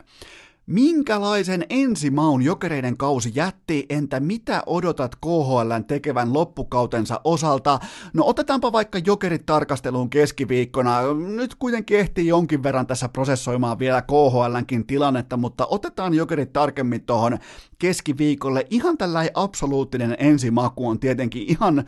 Minkälaisen ensimaun Jokereiden kausi jätti, entä mitä odotat K H L:n tekevän loppukautensa osalta? No otetaanpa vaikka Jokerit tarkasteluun keskiviikkona. Nyt kuitenkin ehtii jonkin verran tässä prosessoimaan vielä K H L:nkin tilannetta, mutta otetaan Jokerit tarkemmin tuohon keskiviikolle. Ihan tällainen absoluuttinen ensimaku on tietenkin ihan ö,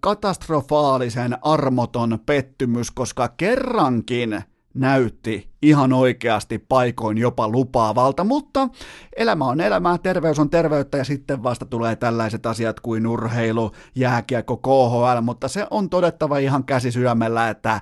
katastrofaalisen armoton pettymys, koska kerrankin näytti ihan oikeasti paikoin jopa lupaavalta, mutta elämä on elämää, terveys on terveyttä ja sitten vasta tulee tällaiset asiat kuin urheilu, jääkiekko, K H L, mutta se on todettava ihan käsi sydämellä, että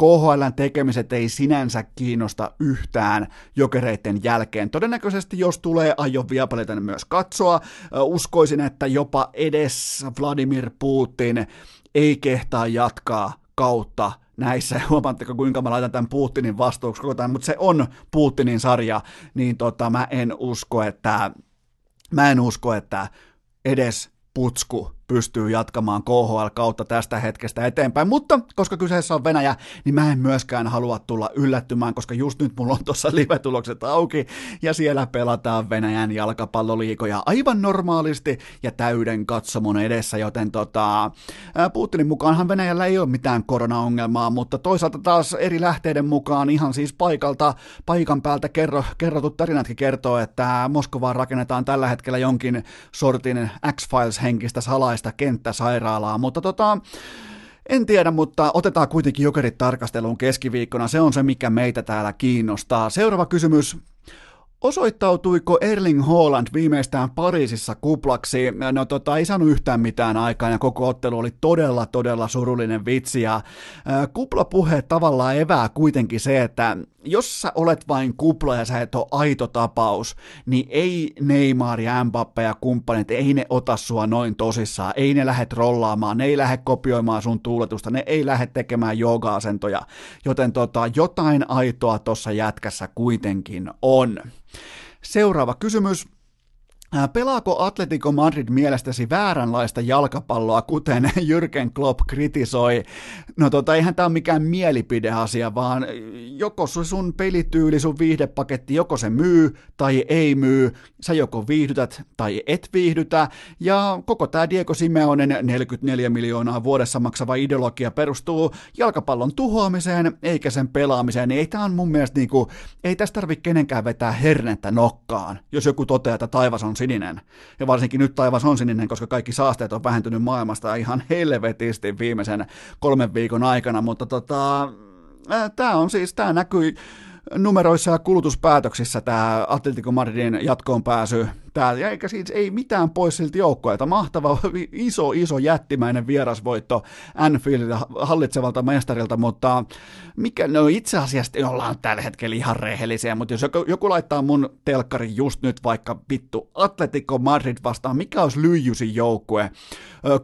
K H L:n tekemiset ei sinänsä kiinnosta yhtään Jokereiden jälkeen. Todennäköisesti jos tulee, aion Viaplayn myös katsoa. Uskoisin, että jopa edes Vladimir Putin ei kehtaa jatkaa kautta näissä, huomaatteko kuinka mä laitan tämän Putinin vastuuksi koko tämän, mutta se on Putinin sarja, niin tota, mä en usko, että mä en usko, että edes Putsku pystyy jatkamaan K H L-kautta tästä hetkestä eteenpäin, mutta koska kyseessä on Venäjä, niin mä en myöskään halua tulla yllättymään, koska just nyt mulla on tuossa live-tulokset auki, ja siellä pelataan Venäjän jalkapalloliigoja aivan normaalisti ja täyden katsomon edessä, joten tota, Putinin mukaanhan Venäjällä ei ole mitään koronaongelmaa, mutta toisaalta taas eri lähteiden mukaan ihan siis paikalta, paikan päältä kerro, kerrotut tarinatkin kertoo, että Moskovaan rakennetaan tällä hetkellä jonkin sortin X-Files-henkistä salaista kenttäsairaalaa, mutta tota, en tiedä, mutta otetaan kuitenkin Jokerit tarkasteluun keskiviikkona, se on se, mikä meitä täällä kiinnostaa. Seuraava kysymys. Osoittautuiko Erling Haaland viimeistään Pariisissa kuplaksi? No tota, ei saanut yhtään mitään aikaa ja koko ottelu oli todella, todella surullinen vitsi ja ää, kuplapuhe tavallaan evää kuitenkin se, että jos sä olet vain kupla ja sä et ole aito tapaus, niin ei Neymar ja Mbappé ja kumppanit, ei ne ota sua noin tosissaan, ei ne lähde rollaamaan, ne ei lähde kopioimaan sun tuuletusta, ne ei lähde tekemään jooga-asentoja, joten tota, jotain aitoa tuossa jätkässä kuitenkin on. Seuraava kysymys. Pelaako Atletico Madrid mielestäsi vääränlaista jalkapalloa, kuten Jürgen Klopp kritisoi? No tota, eihän tämä ole mikään mielipideasia, vaan joko sun pelityyli, sun viihdepaketti, joko se myy tai ei myy, sä joko viihdytät tai et viihdytä, ja koko tämä Diego Simeonen neljäkymmentäneljä miljoonaa vuodessa maksava ideologia perustuu jalkapallon tuhoamiseen eikä sen pelaamiseen, ei tämä on mun mielestä niinku, ei tässä tarvitse kenenkään vetää hernettä nokkaan, jos joku toteaa, että taivas on sininen. Ja varsinkin nyt taivas on sininen, koska kaikki saasteet on vähentynyt maailmasta ihan helvetisti viimeisen kolmen viikon aikana, mutta tota, tämä on siis, tämä näkyy numeroissa ja kulutuspäätöksissä tämä Atletico Madridin jatkoon pääsy. Tää, eikä siis ei mitään pois silti joukkueelta. Mahtava, iso, iso jättimäinen vierasvoitto Anfieldilta hallitsevalta mestarilta, mutta mikä, no itse asiassa ollaan tällä hetkellä ihan rehellisiä, mutta jos joku, joku laittaa mun telkkarin just nyt vaikka vittu Atletico Madrid vastaan, mikä olisi lyijysin joukkue?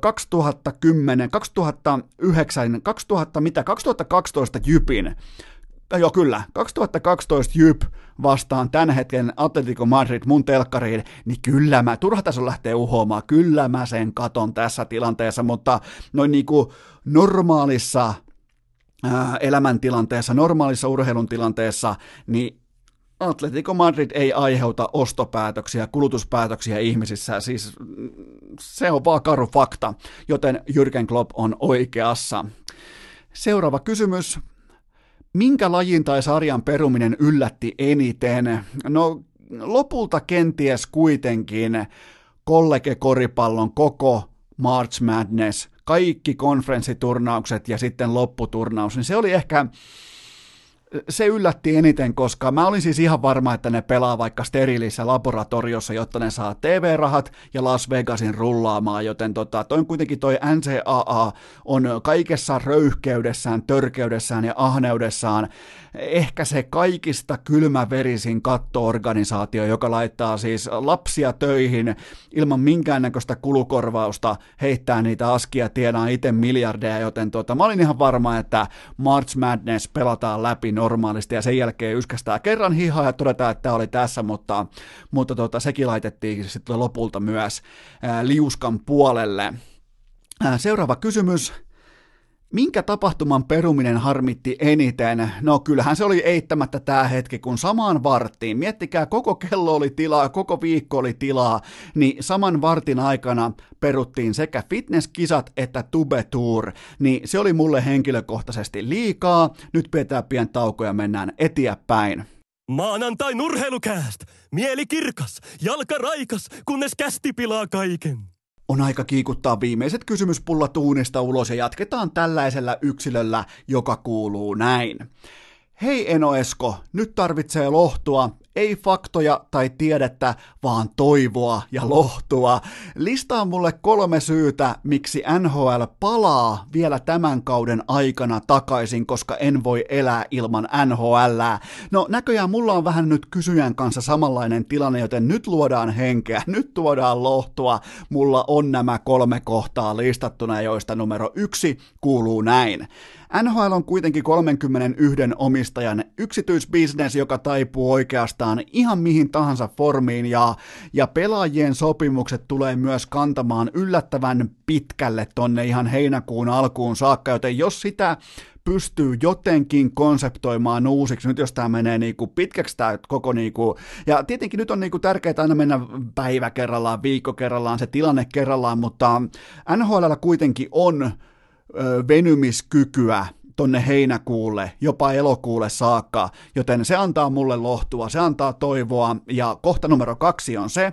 kaksituhattakymmenen, kaksituhattayhdeksän, kaksituhatta mitä, kaksituhattakaksitoista Jypin. Joo, kyllä. kaksituhattakaksitoista Jyp vastaan tämän hetken Atletico Madrid mun telkkariin, niin kyllä mä, turha tässä on lähteä uhoamaan, kyllä mä sen katon tässä tilanteessa, mutta noin niin kuin normaalissa ää, elämäntilanteessa, normaalissa urheilun tilanteessa, niin Atletico Madrid ei aiheuta ostopäätöksiä, kulutuspäätöksiä ihmisissä, siis se on vaan karu fakta, joten Jürgen Klopp on oikeassa. Seuraava kysymys. Minkä lajin tai sarjan peruminen yllätti eniten? No lopulta kenties kuitenkin kollegekoripallon koko March Madness, kaikki konferenssiturnaukset ja sitten lopputurnaus, niin se oli ehkä, se yllätti eniten, koska mä olin siis ihan varma, että ne pelaa vaikka steriilissä laboratoriossa, jotta ne saa T V-rahat ja Las Vegasin rullaamaan, joten tota, toi kuitenkin toi N C A A on kaikessa röyhkeydessään, törkeydessään ja ahneudessaan ehkä se kaikista kylmäverisin katto-organisaatio, joka laittaa siis lapsia töihin ilman minkäännäköistä kulukorvausta, heittää niitä askia, tienaa itse miljardeja, joten tota, mä olin ihan varma, että March Madness pelataan läpi normaalisti ja sen jälkeen yskästään kerran hihaa ja todetaan, että tämä oli tässä, mutta, mutta tota, sekin laitettiin sitten lopulta myös ää, liuskan puolelle. Ää, seuraava kysymys. Minkä tapahtuman peruminen harmitti eniten? No kyllähän se oli eittämättä tämä hetki, kun samaan varttiin, miettikää koko kello oli tilaa, koko viikko oli tilaa, niin saman vartin aikana peruttiin sekä fitnesskisat että Tube Tour, niin se oli mulle henkilökohtaisesti liikaa, nyt pidetään pieni tauko ja mennään eteenpäin. Maanantain urheilukääst, mieli kirkas, jalka raikas, kunnes kästi pilaa kaiken. On aika kiikuttaa viimeiset kysymyspullat uunista ulos ja jatketaan tällaisella yksilöllä, joka kuuluu näin. Hei Eno Esko, nyt tarvitsee lohtua, ei faktoja tai tiedettä, vaan toivoa ja lohtua. Listaa mulle kolme syytä, miksi N H L palaa vielä tämän kauden aikana takaisin, koska en voi elää ilman N H L:ää. No näköjään mulla on vähän nyt kysyjän kanssa samanlainen tilanne, joten nyt luodaan henkeä, nyt tuodaan lohtua. Mulla on nämä kolme kohtaa listattuna, joista numero yksi kuuluu näin. N H L on kuitenkin kolmekymmentäyksi omistajan yksityisbisnes, joka taipuu oikeastaan ihan mihin tahansa formiin, ja, ja pelaajien sopimukset tulee myös kantamaan yllättävän pitkälle tonne ihan heinäkuun alkuun saakka, joten jos sitä pystyy jotenkin konseptoimaan uusiksi, nyt jos tämä menee niinku pitkäksi tämä koko, niinku, ja tietenkin nyt on niinku tärkeää aina mennä päivä kerrallaan, viikko kerrallaan, se tilanne kerrallaan, mutta N H L kuitenkin on venymiskykyä tonne heinäkuulle, jopa elokuulle saakka, joten se antaa mulle lohtua, se antaa toivoa, ja kohta numero kaksi on se,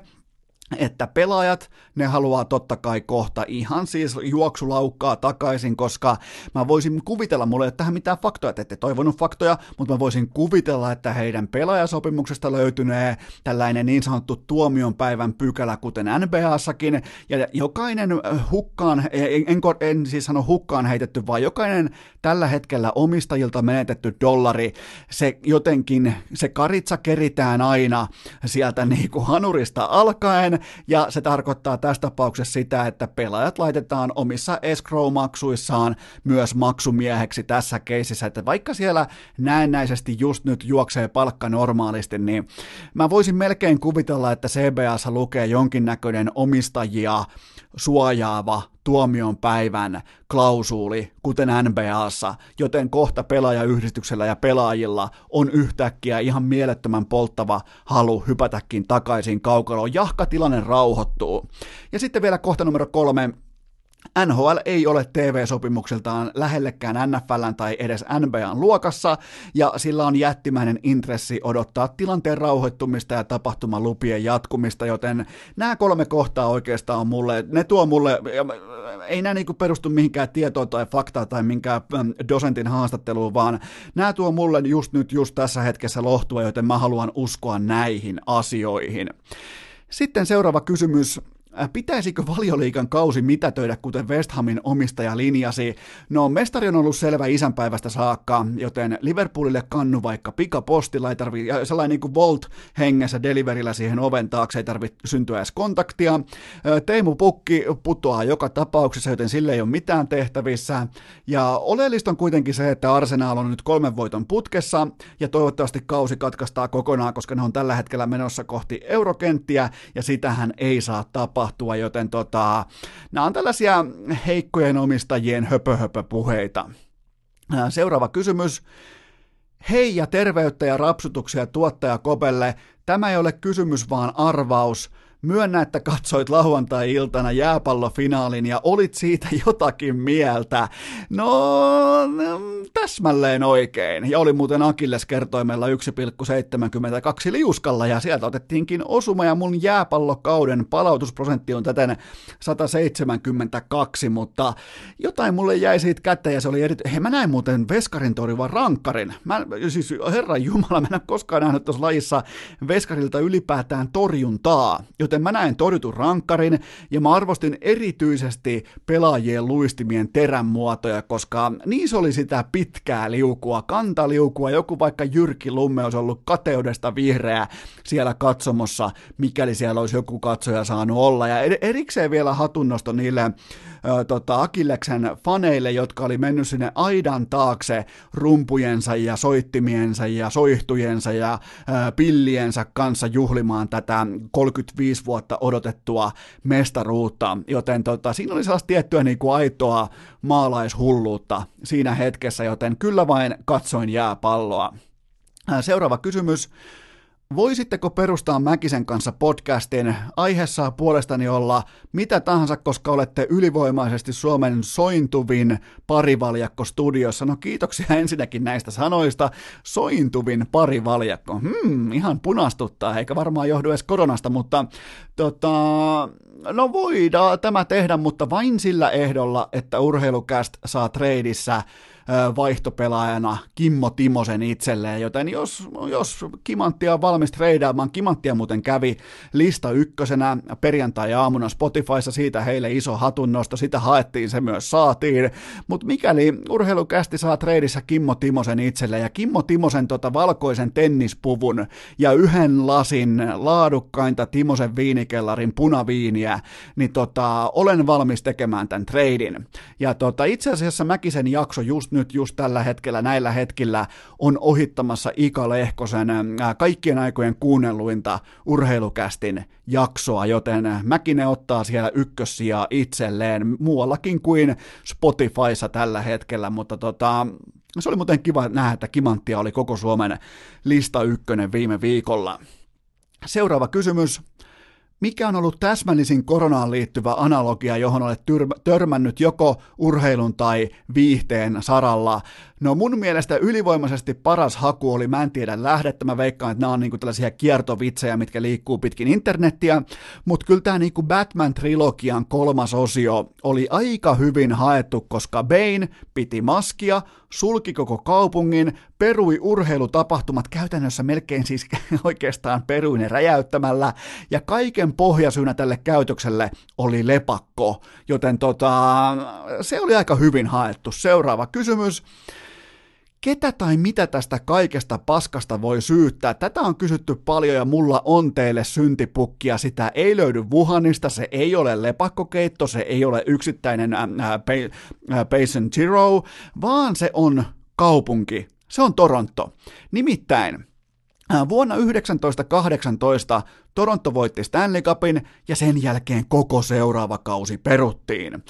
että pelaajat, ne haluaa totta kai kohta ihan siis juoksulaukkaa takaisin, koska mä voisin kuvitella, mulla ei ole tähän mitään faktoja, te ette toivonut faktoja, mutta mä voisin kuvitella, että heidän pelaajasopimuksesta löytynee tällainen niin sanottu tuomionpäivän pykälä, kuten N B A:ssakin, ja jokainen hukkaan, en, en siis sano hukkaan heitetty, vaan jokainen tällä hetkellä omistajilta menetetty dollari, se jotenkin, se karitsa keritään aina sieltä niin kuin hanurista alkaen, ja se tarkoittaa tässä tapauksessa sitä, että pelaajat laitetaan omissa escrow-maksuissaan myös maksumieheksi tässä keisissä, että vaikka siellä näennäisesti just nyt juoksee palkka normaalisti, niin mä voisin melkein kuvitella, että C B A:ssa lukee jonkinnäköinen omistajia suojaava tuomion päivän klausuuli, kuten N B A:ssa, joten kohta pelaajayhdistyksellä ja pelaajilla on yhtäkkiä ihan mielettömän polttava halu hypätäkin takaisin kaukaloon, jahka tilanne rauhoittuu. Ja sitten vielä kohta numero kolme, N H L ei ole T V-sopimukseltaan lähellekään N F L:n tai edes N B A:n luokassa, ja sillä on jättimäinen intressi odottaa tilanteen rauhoittumista ja tapahtumalupien jatkumista, joten nämä kolme kohtaa oikeastaan on mulle, ne tuo mulle, ei nämä niinku perustu mihinkään tietoon tai faktaan tai minkään dosentin haastatteluun, vaan nämä tuo mulle just nyt, just tässä hetkessä lohtua, joten mä haluan uskoa näihin asioihin. Sitten seuraava kysymys. Pitäisikö Valioliigan kausi mitätöidä, kuten West Hamin omistaja linjasi? No, mestari on ollut selvä isänpäivästä saakka, joten Liverpoolille kannu vaikka pikapostilla, ei tarvitse, sellainen niin kuin Volt-hengessä deliverillä siihen oven taakse, ei tarvitse syntyä edes kontaktia. Teemu Pukki putoaa joka tapauksessa, joten sille ei ole mitään tehtävissä. Ja oleellista on kuitenkin se, että Arsenal on nyt kolmen voiton putkessa, ja toivottavasti kausi katkaistaan kokonaan, koska ne on tällä hetkellä menossa kohti eurokenttiä, ja sitähän ei saa tapahtua. Joten tota, nämä on tällaisia heikkojen omistajien höpö-höpö-puheita. Seuraava kysymys. Hei ja terveyttä ja rapsutuksia tuottaja Kopelle. Tämä ei ole kysymys, vaan arvaus. Myönnä, että katsoit lauantai-iltana jääpallofinaalin ja olit siitä jotakin mieltä. No, täsmälleen oikein. Ja oli muuten akilleskertoimella yksi pilkku seitsemänkymmentäkaksi liuskalla, ja sieltä otettiinkin osuma, ja mun jääpallokauden palautusprosentti on täten sata seitsemänkymmentäkaksi, mutta jotain mulle jäi siitä käteen, ja se oli erity... Hei, mä näin muuten Veskarin torjuvan rankkarin. Mä, siis herran jumala, mä en ole koskaan nähnyt tuossa lajissa Veskarilta ylipäätään torjuntaa, joten mä näen torjutun rankkarin, ja mä arvostin erityisesti pelaajien luistimien teränmuotoja, koska niissä oli sitä pitkää liukua, kantaliukua, joku vaikka Jyrki Lumme olisi ollut kateudesta vihreä siellä katsomossa, mikäli siellä olisi joku katsoja saanut olla, ja erikseen vielä hatunnosto niille äh, tota, Akilleksen faneille, jotka oli mennyt sinne aidan taakse rumpujensa ja soittimiensa ja soihtujensa ja äh, pilliensä kanssa juhlimaan tätä kolmekymmentäviisi vuotta odotettua mestaruutta, joten tota, siinä oli sellaista tiettyä niin kuin aitoa maalaishulluutta siinä hetkessä, joten kyllä vain katsoin jääpalloa. Seuraava kysymys. Voisitteko perustaa Mäkisen kanssa podcastin? Aihe saa puolestani olla mitä tahansa, koska olette ylivoimaisesti Suomen sointuvin parivaljakko studiossa. No, kiitoksia ensinnäkin näistä sanoista. Sointuvin parivaljakko. Hmm, ihan punastuttaa, eikä varmaan johdu edes koronasta, mutta tota, no voidaan tämä tehdä, mutta vain sillä ehdolla, että Urheilucast saa treidissä vaihtopelaajana Kimmo Timosen itselleen, joten jos, jos Kimanttia on valmis treidaamaan, Kimanttia muuten kävi lista ykkösenä perjantai-aamuna Spotifyssa, siitä heille iso hatunnosto, sitä haettiin, se myös saatiin, mutta mikäli Urheilukästi saa treidissä Kimmo Timosen itselleen ja Kimmo Timosen tota valkoisen tennispuvun ja yhden lasin laadukkainta Timosen viinikellarin punaviiniä, niin tota, olen valmis tekemään tämän treidin. Ja tota, itse asiassa Mäkisen jakso just nyt just tällä hetkellä, näillä hetkillä on ohittamassa Ika Lehkosen kaikkien aikojen kuunnelluinta Urheilukästin jaksoa, joten Mäkinen ottaa siellä ykkössijaa itselleen muuallakin kuin Spotifyssa tällä hetkellä, mutta tota, se oli muuten kiva nähdä, että Kimanttia oli koko Suomen lista ykkönen viime viikolla. Seuraava kysymys. Mikä on ollut täsmällisin koronaan liittyvä analogia, johon olet tyrm- törmännyt joko urheilun tai viihteen saralla? No, mun mielestä ylivoimaisesti paras haku oli, mä en tiedä lähdettä, mä veikkaan, että nämä on niinku tällaisia kiertovitsejä, mitkä liikkuu pitkin internettiä, mutta kyllä tämä niinku Batman-trilogian kolmas osio oli aika hyvin haettu, koska Bane piti maskia, sulki koko kaupungin, perui urheilutapahtumat käytännössä melkein siis oikeastaan peruinen räjäyttämällä, ja kaiken pohjasyynä tälle käytökselle oli lepakko, joten tota, se oli aika hyvin haettu. Seuraava kysymys. Ketä tai mitä tästä kaikesta paskasta voi syyttää? Tätä on kysytty paljon, ja mulla on teille syntipukkia. Sitä ei löydy Wuhanista, se ei ole lepakkokeitto, se ei ole yksittäinen äh, äh, patient zero, vaan se on kaupunki. Se on Toronto. Nimittäin vuonna yhdeksäntoista kahdeksantoista Toronto voitti Stanley Cupin, ja sen jälkeen koko seuraava kausi peruttiin.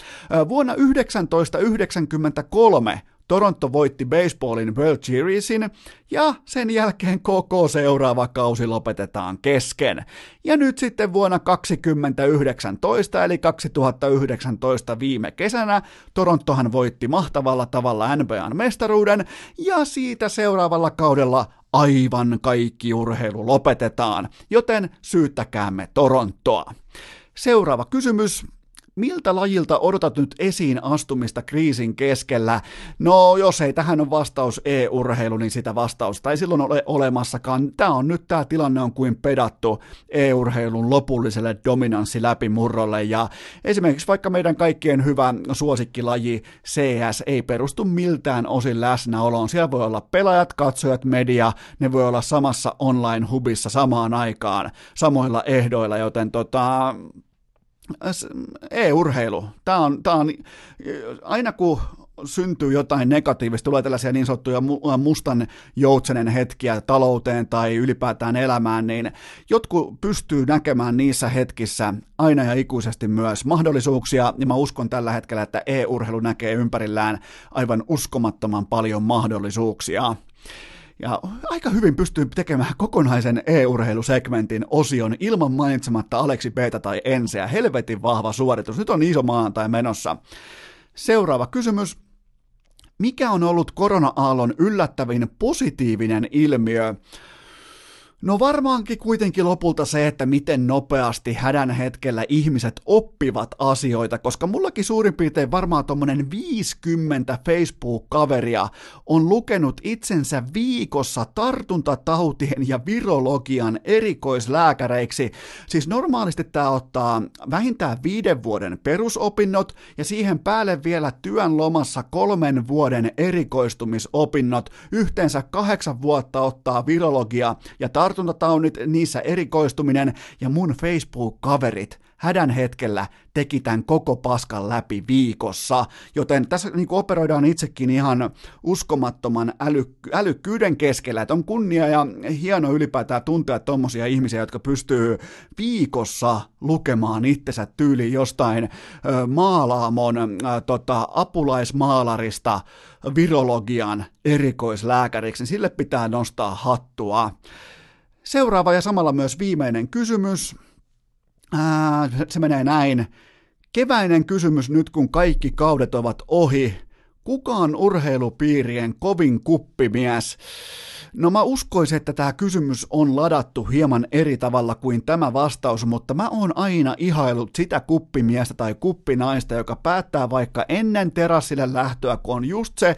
Vuonna yhdeksäntoista yhdeksänkymmentäkolme Toronto voitti baseballin World Seriesin ja sen jälkeen koko seuraava kausi lopetetaan kesken. Ja nyt sitten vuonna kaksituhattayhdeksäntoista eli kaksituhattayhdeksäntoista viime kesänä Torontohan voitti mahtavalla tavalla N B A:n mestaruuden ja siitä seuraavalla kaudella aivan kaikki urheilu lopetetaan, joten syyttäkäämme Torontoa. Seuraava kysymys. Miltä lajilta odotat nyt esiin astumista kriisin keskellä? No, jos ei tähän ole vastaus e-urheilu, niin sitä vastausta ei silloin ole olemassakaan. Tämä on nyt, tämä tilanne on kuin pedattu e-urheilun lopulliselle dominanssiläpimurrolle. Ja esimerkiksi vaikka meidän kaikkien hyvä suosikkilaji C S ei perustu miltään osin läsnäoloon. Siellä voi olla pelaajat, katsojat, media, ne voi olla samassa online-hubissa samaan aikaan, samoilla ehdoilla, joten tota... E-urheilu. Tämä on, tämä on, aina kun syntyy jotain negatiivista, tulee tällaisia niin sanottuja mustan joutsenen hetkiä talouteen tai ylipäätään elämään, niin jotkut pystyy näkemään niissä hetkissä aina ja ikuisesti myös mahdollisuuksia, ja mä uskon tällä hetkellä, että e-urheilu näkee ympärillään aivan uskomattoman paljon mahdollisuuksia. Ja aika hyvin pystyy tekemään kokonaisen e-urheilusegmentin osion ilman mainitsematta Aleksi B:tä tai Enseä. Helvetin vahva suoritus. Nyt on iso maanantai menossa. Seuraava kysymys. Mikä on ollut korona-aallon yllättävin positiivinen ilmiö? No varmaankin kuitenkin lopulta se, että miten nopeasti hädän hetkellä ihmiset oppivat asioita, koska mullakin suurin piirtein varmaan tommonen viisikymmentä Facebook-kaveria on lukenut itsensä viikossa tartuntatautien ja virologian erikoislääkäreiksi. Siis normaalisti tämä ottaa vähintään viiden vuoden perusopinnot ja siihen päälle vielä työn lomassa kolmen vuoden erikoistumisopinnot. Yhteensä kahdeksan vuotta ottaa virologia ja tartuntatautien tartuntataunit, niissä erikoistuminen, ja mun Facebook-kaverit hädän hetkellä teki tämän koko paskan läpi viikossa, joten tässä niin kuin operoidaan itsekin ihan uskomattoman älyk- älykkyyden keskellä, että on kunnia ja hieno ylipäätään tuntea tommosia ihmisiä, jotka pystyy viikossa lukemaan itsensä tyyliin jostain ö, maalaamon ö, tota, apulaismaalarista virologian erikoislääkäriksi, sille pitää nostaa hattua. Seuraava ja samalla myös viimeinen kysymys. Ää, se menee näin. Keväinen kysymys nyt, kun kaikki kaudet ovat ohi. Kuka on urheilupiirien kovin kuppimies? No mä uskoisin, että tämä kysymys on ladattu hieman eri tavalla kuin tämä vastaus, mutta mä oon aina ihaillut sitä kuppimiestä tai kuppinaista, joka päättää vaikka ennen terassille lähtöä, kun on just se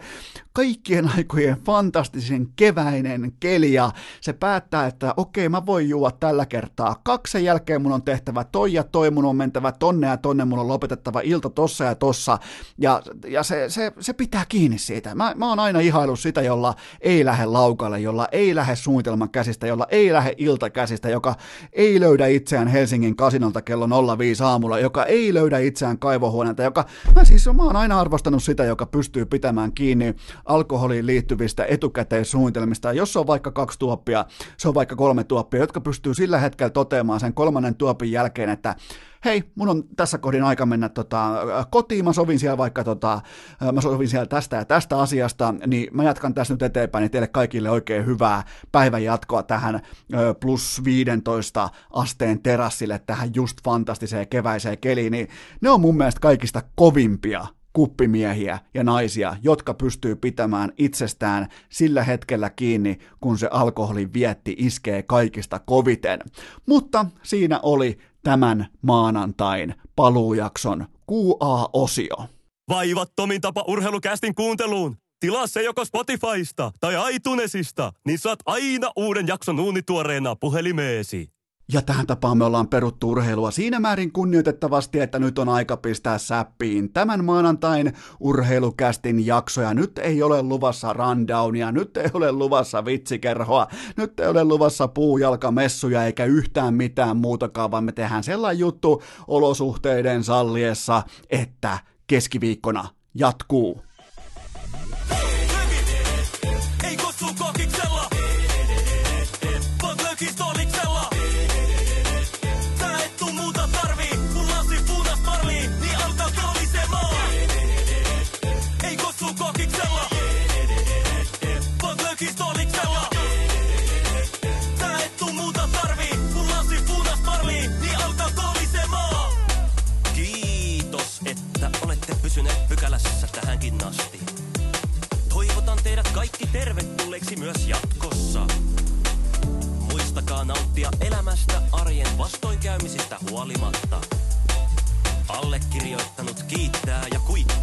kaikkien aikojen fantastisen keväinen keli, ja se päättää, että okei, mä voin juua tällä kertaa kaksi, sen jälkeen mun on tehtävä toi ja toi, mun on mentävä tonne ja tonne, mun on lopetettava ilta tossa ja tossa, ja, ja se, se, se pitää kiinni siitä. Mä, mä oon aina ihaillut sitä, jolla ei lähde laukalle, jolla ei lähde suunnitelman käsistä, jolla ei lähde iltakäsistä, joka ei löydä itseään Helsingin kasinolta kello nolla viisi aamulla, joka ei löydä itseään kaivohuoneelta, joka, mä siis mä oon aina arvostanut sitä, joka pystyy pitämään kiinni alkoholiin liittyvistä etukäteissuunnitelmista, jos se on vaikka kaksi tuoppia, se on vaikka kolme tuoppia, jotka pystyy sillä hetkellä toteamaan sen kolmannen tuopin jälkeen, että hei, mun on tässä kohdin aika mennä tota, kotiin, mä sovin siellä vaikka tota, mä sovin siellä tästä ja tästä asiasta, niin mä jatkan tässä nyt eteenpäin, niin teille kaikille oikein hyvää päivän jatkoa tähän ö, plus viidentoista asteen terassille, tähän just fantastiseen keväiseen keliin, niin ne on mun mielestä kaikista kovimpia kuppimiehiä ja naisia, jotka pystyy pitämään itsestään sillä hetkellä kiinni, kun se alkoholin vietti iskee kaikista koviten. Mutta siinä oli tämän maanantain paluujakson Q A-osio. Vaivattomin tapa urheilukästin kuunteluun. Tilaa se joko Spotifysta tai iTunesista, niin saat aina uuden jakson uunituoreena puhelimeesi. Ja tähän tapaan me ollaan peruttu urheilua siinä määrin kunnioitettavasti, että nyt on aika pistää säppiin tämän maanantain urheilukästin jaksoja. Nyt ei ole luvassa rundownia, nyt ei ole luvassa vitsikerhoa, nyt ei ole luvassa puujalkamessuja eikä yhtään mitään muutakaan, vaan me tehdään sellainen juttu olosuhteiden salliessa, että keskiviikkona jatkuu. Kokiksella! Vastoinkäymisistä huolimatta allekirjoittanut kiittää ja kuittaa.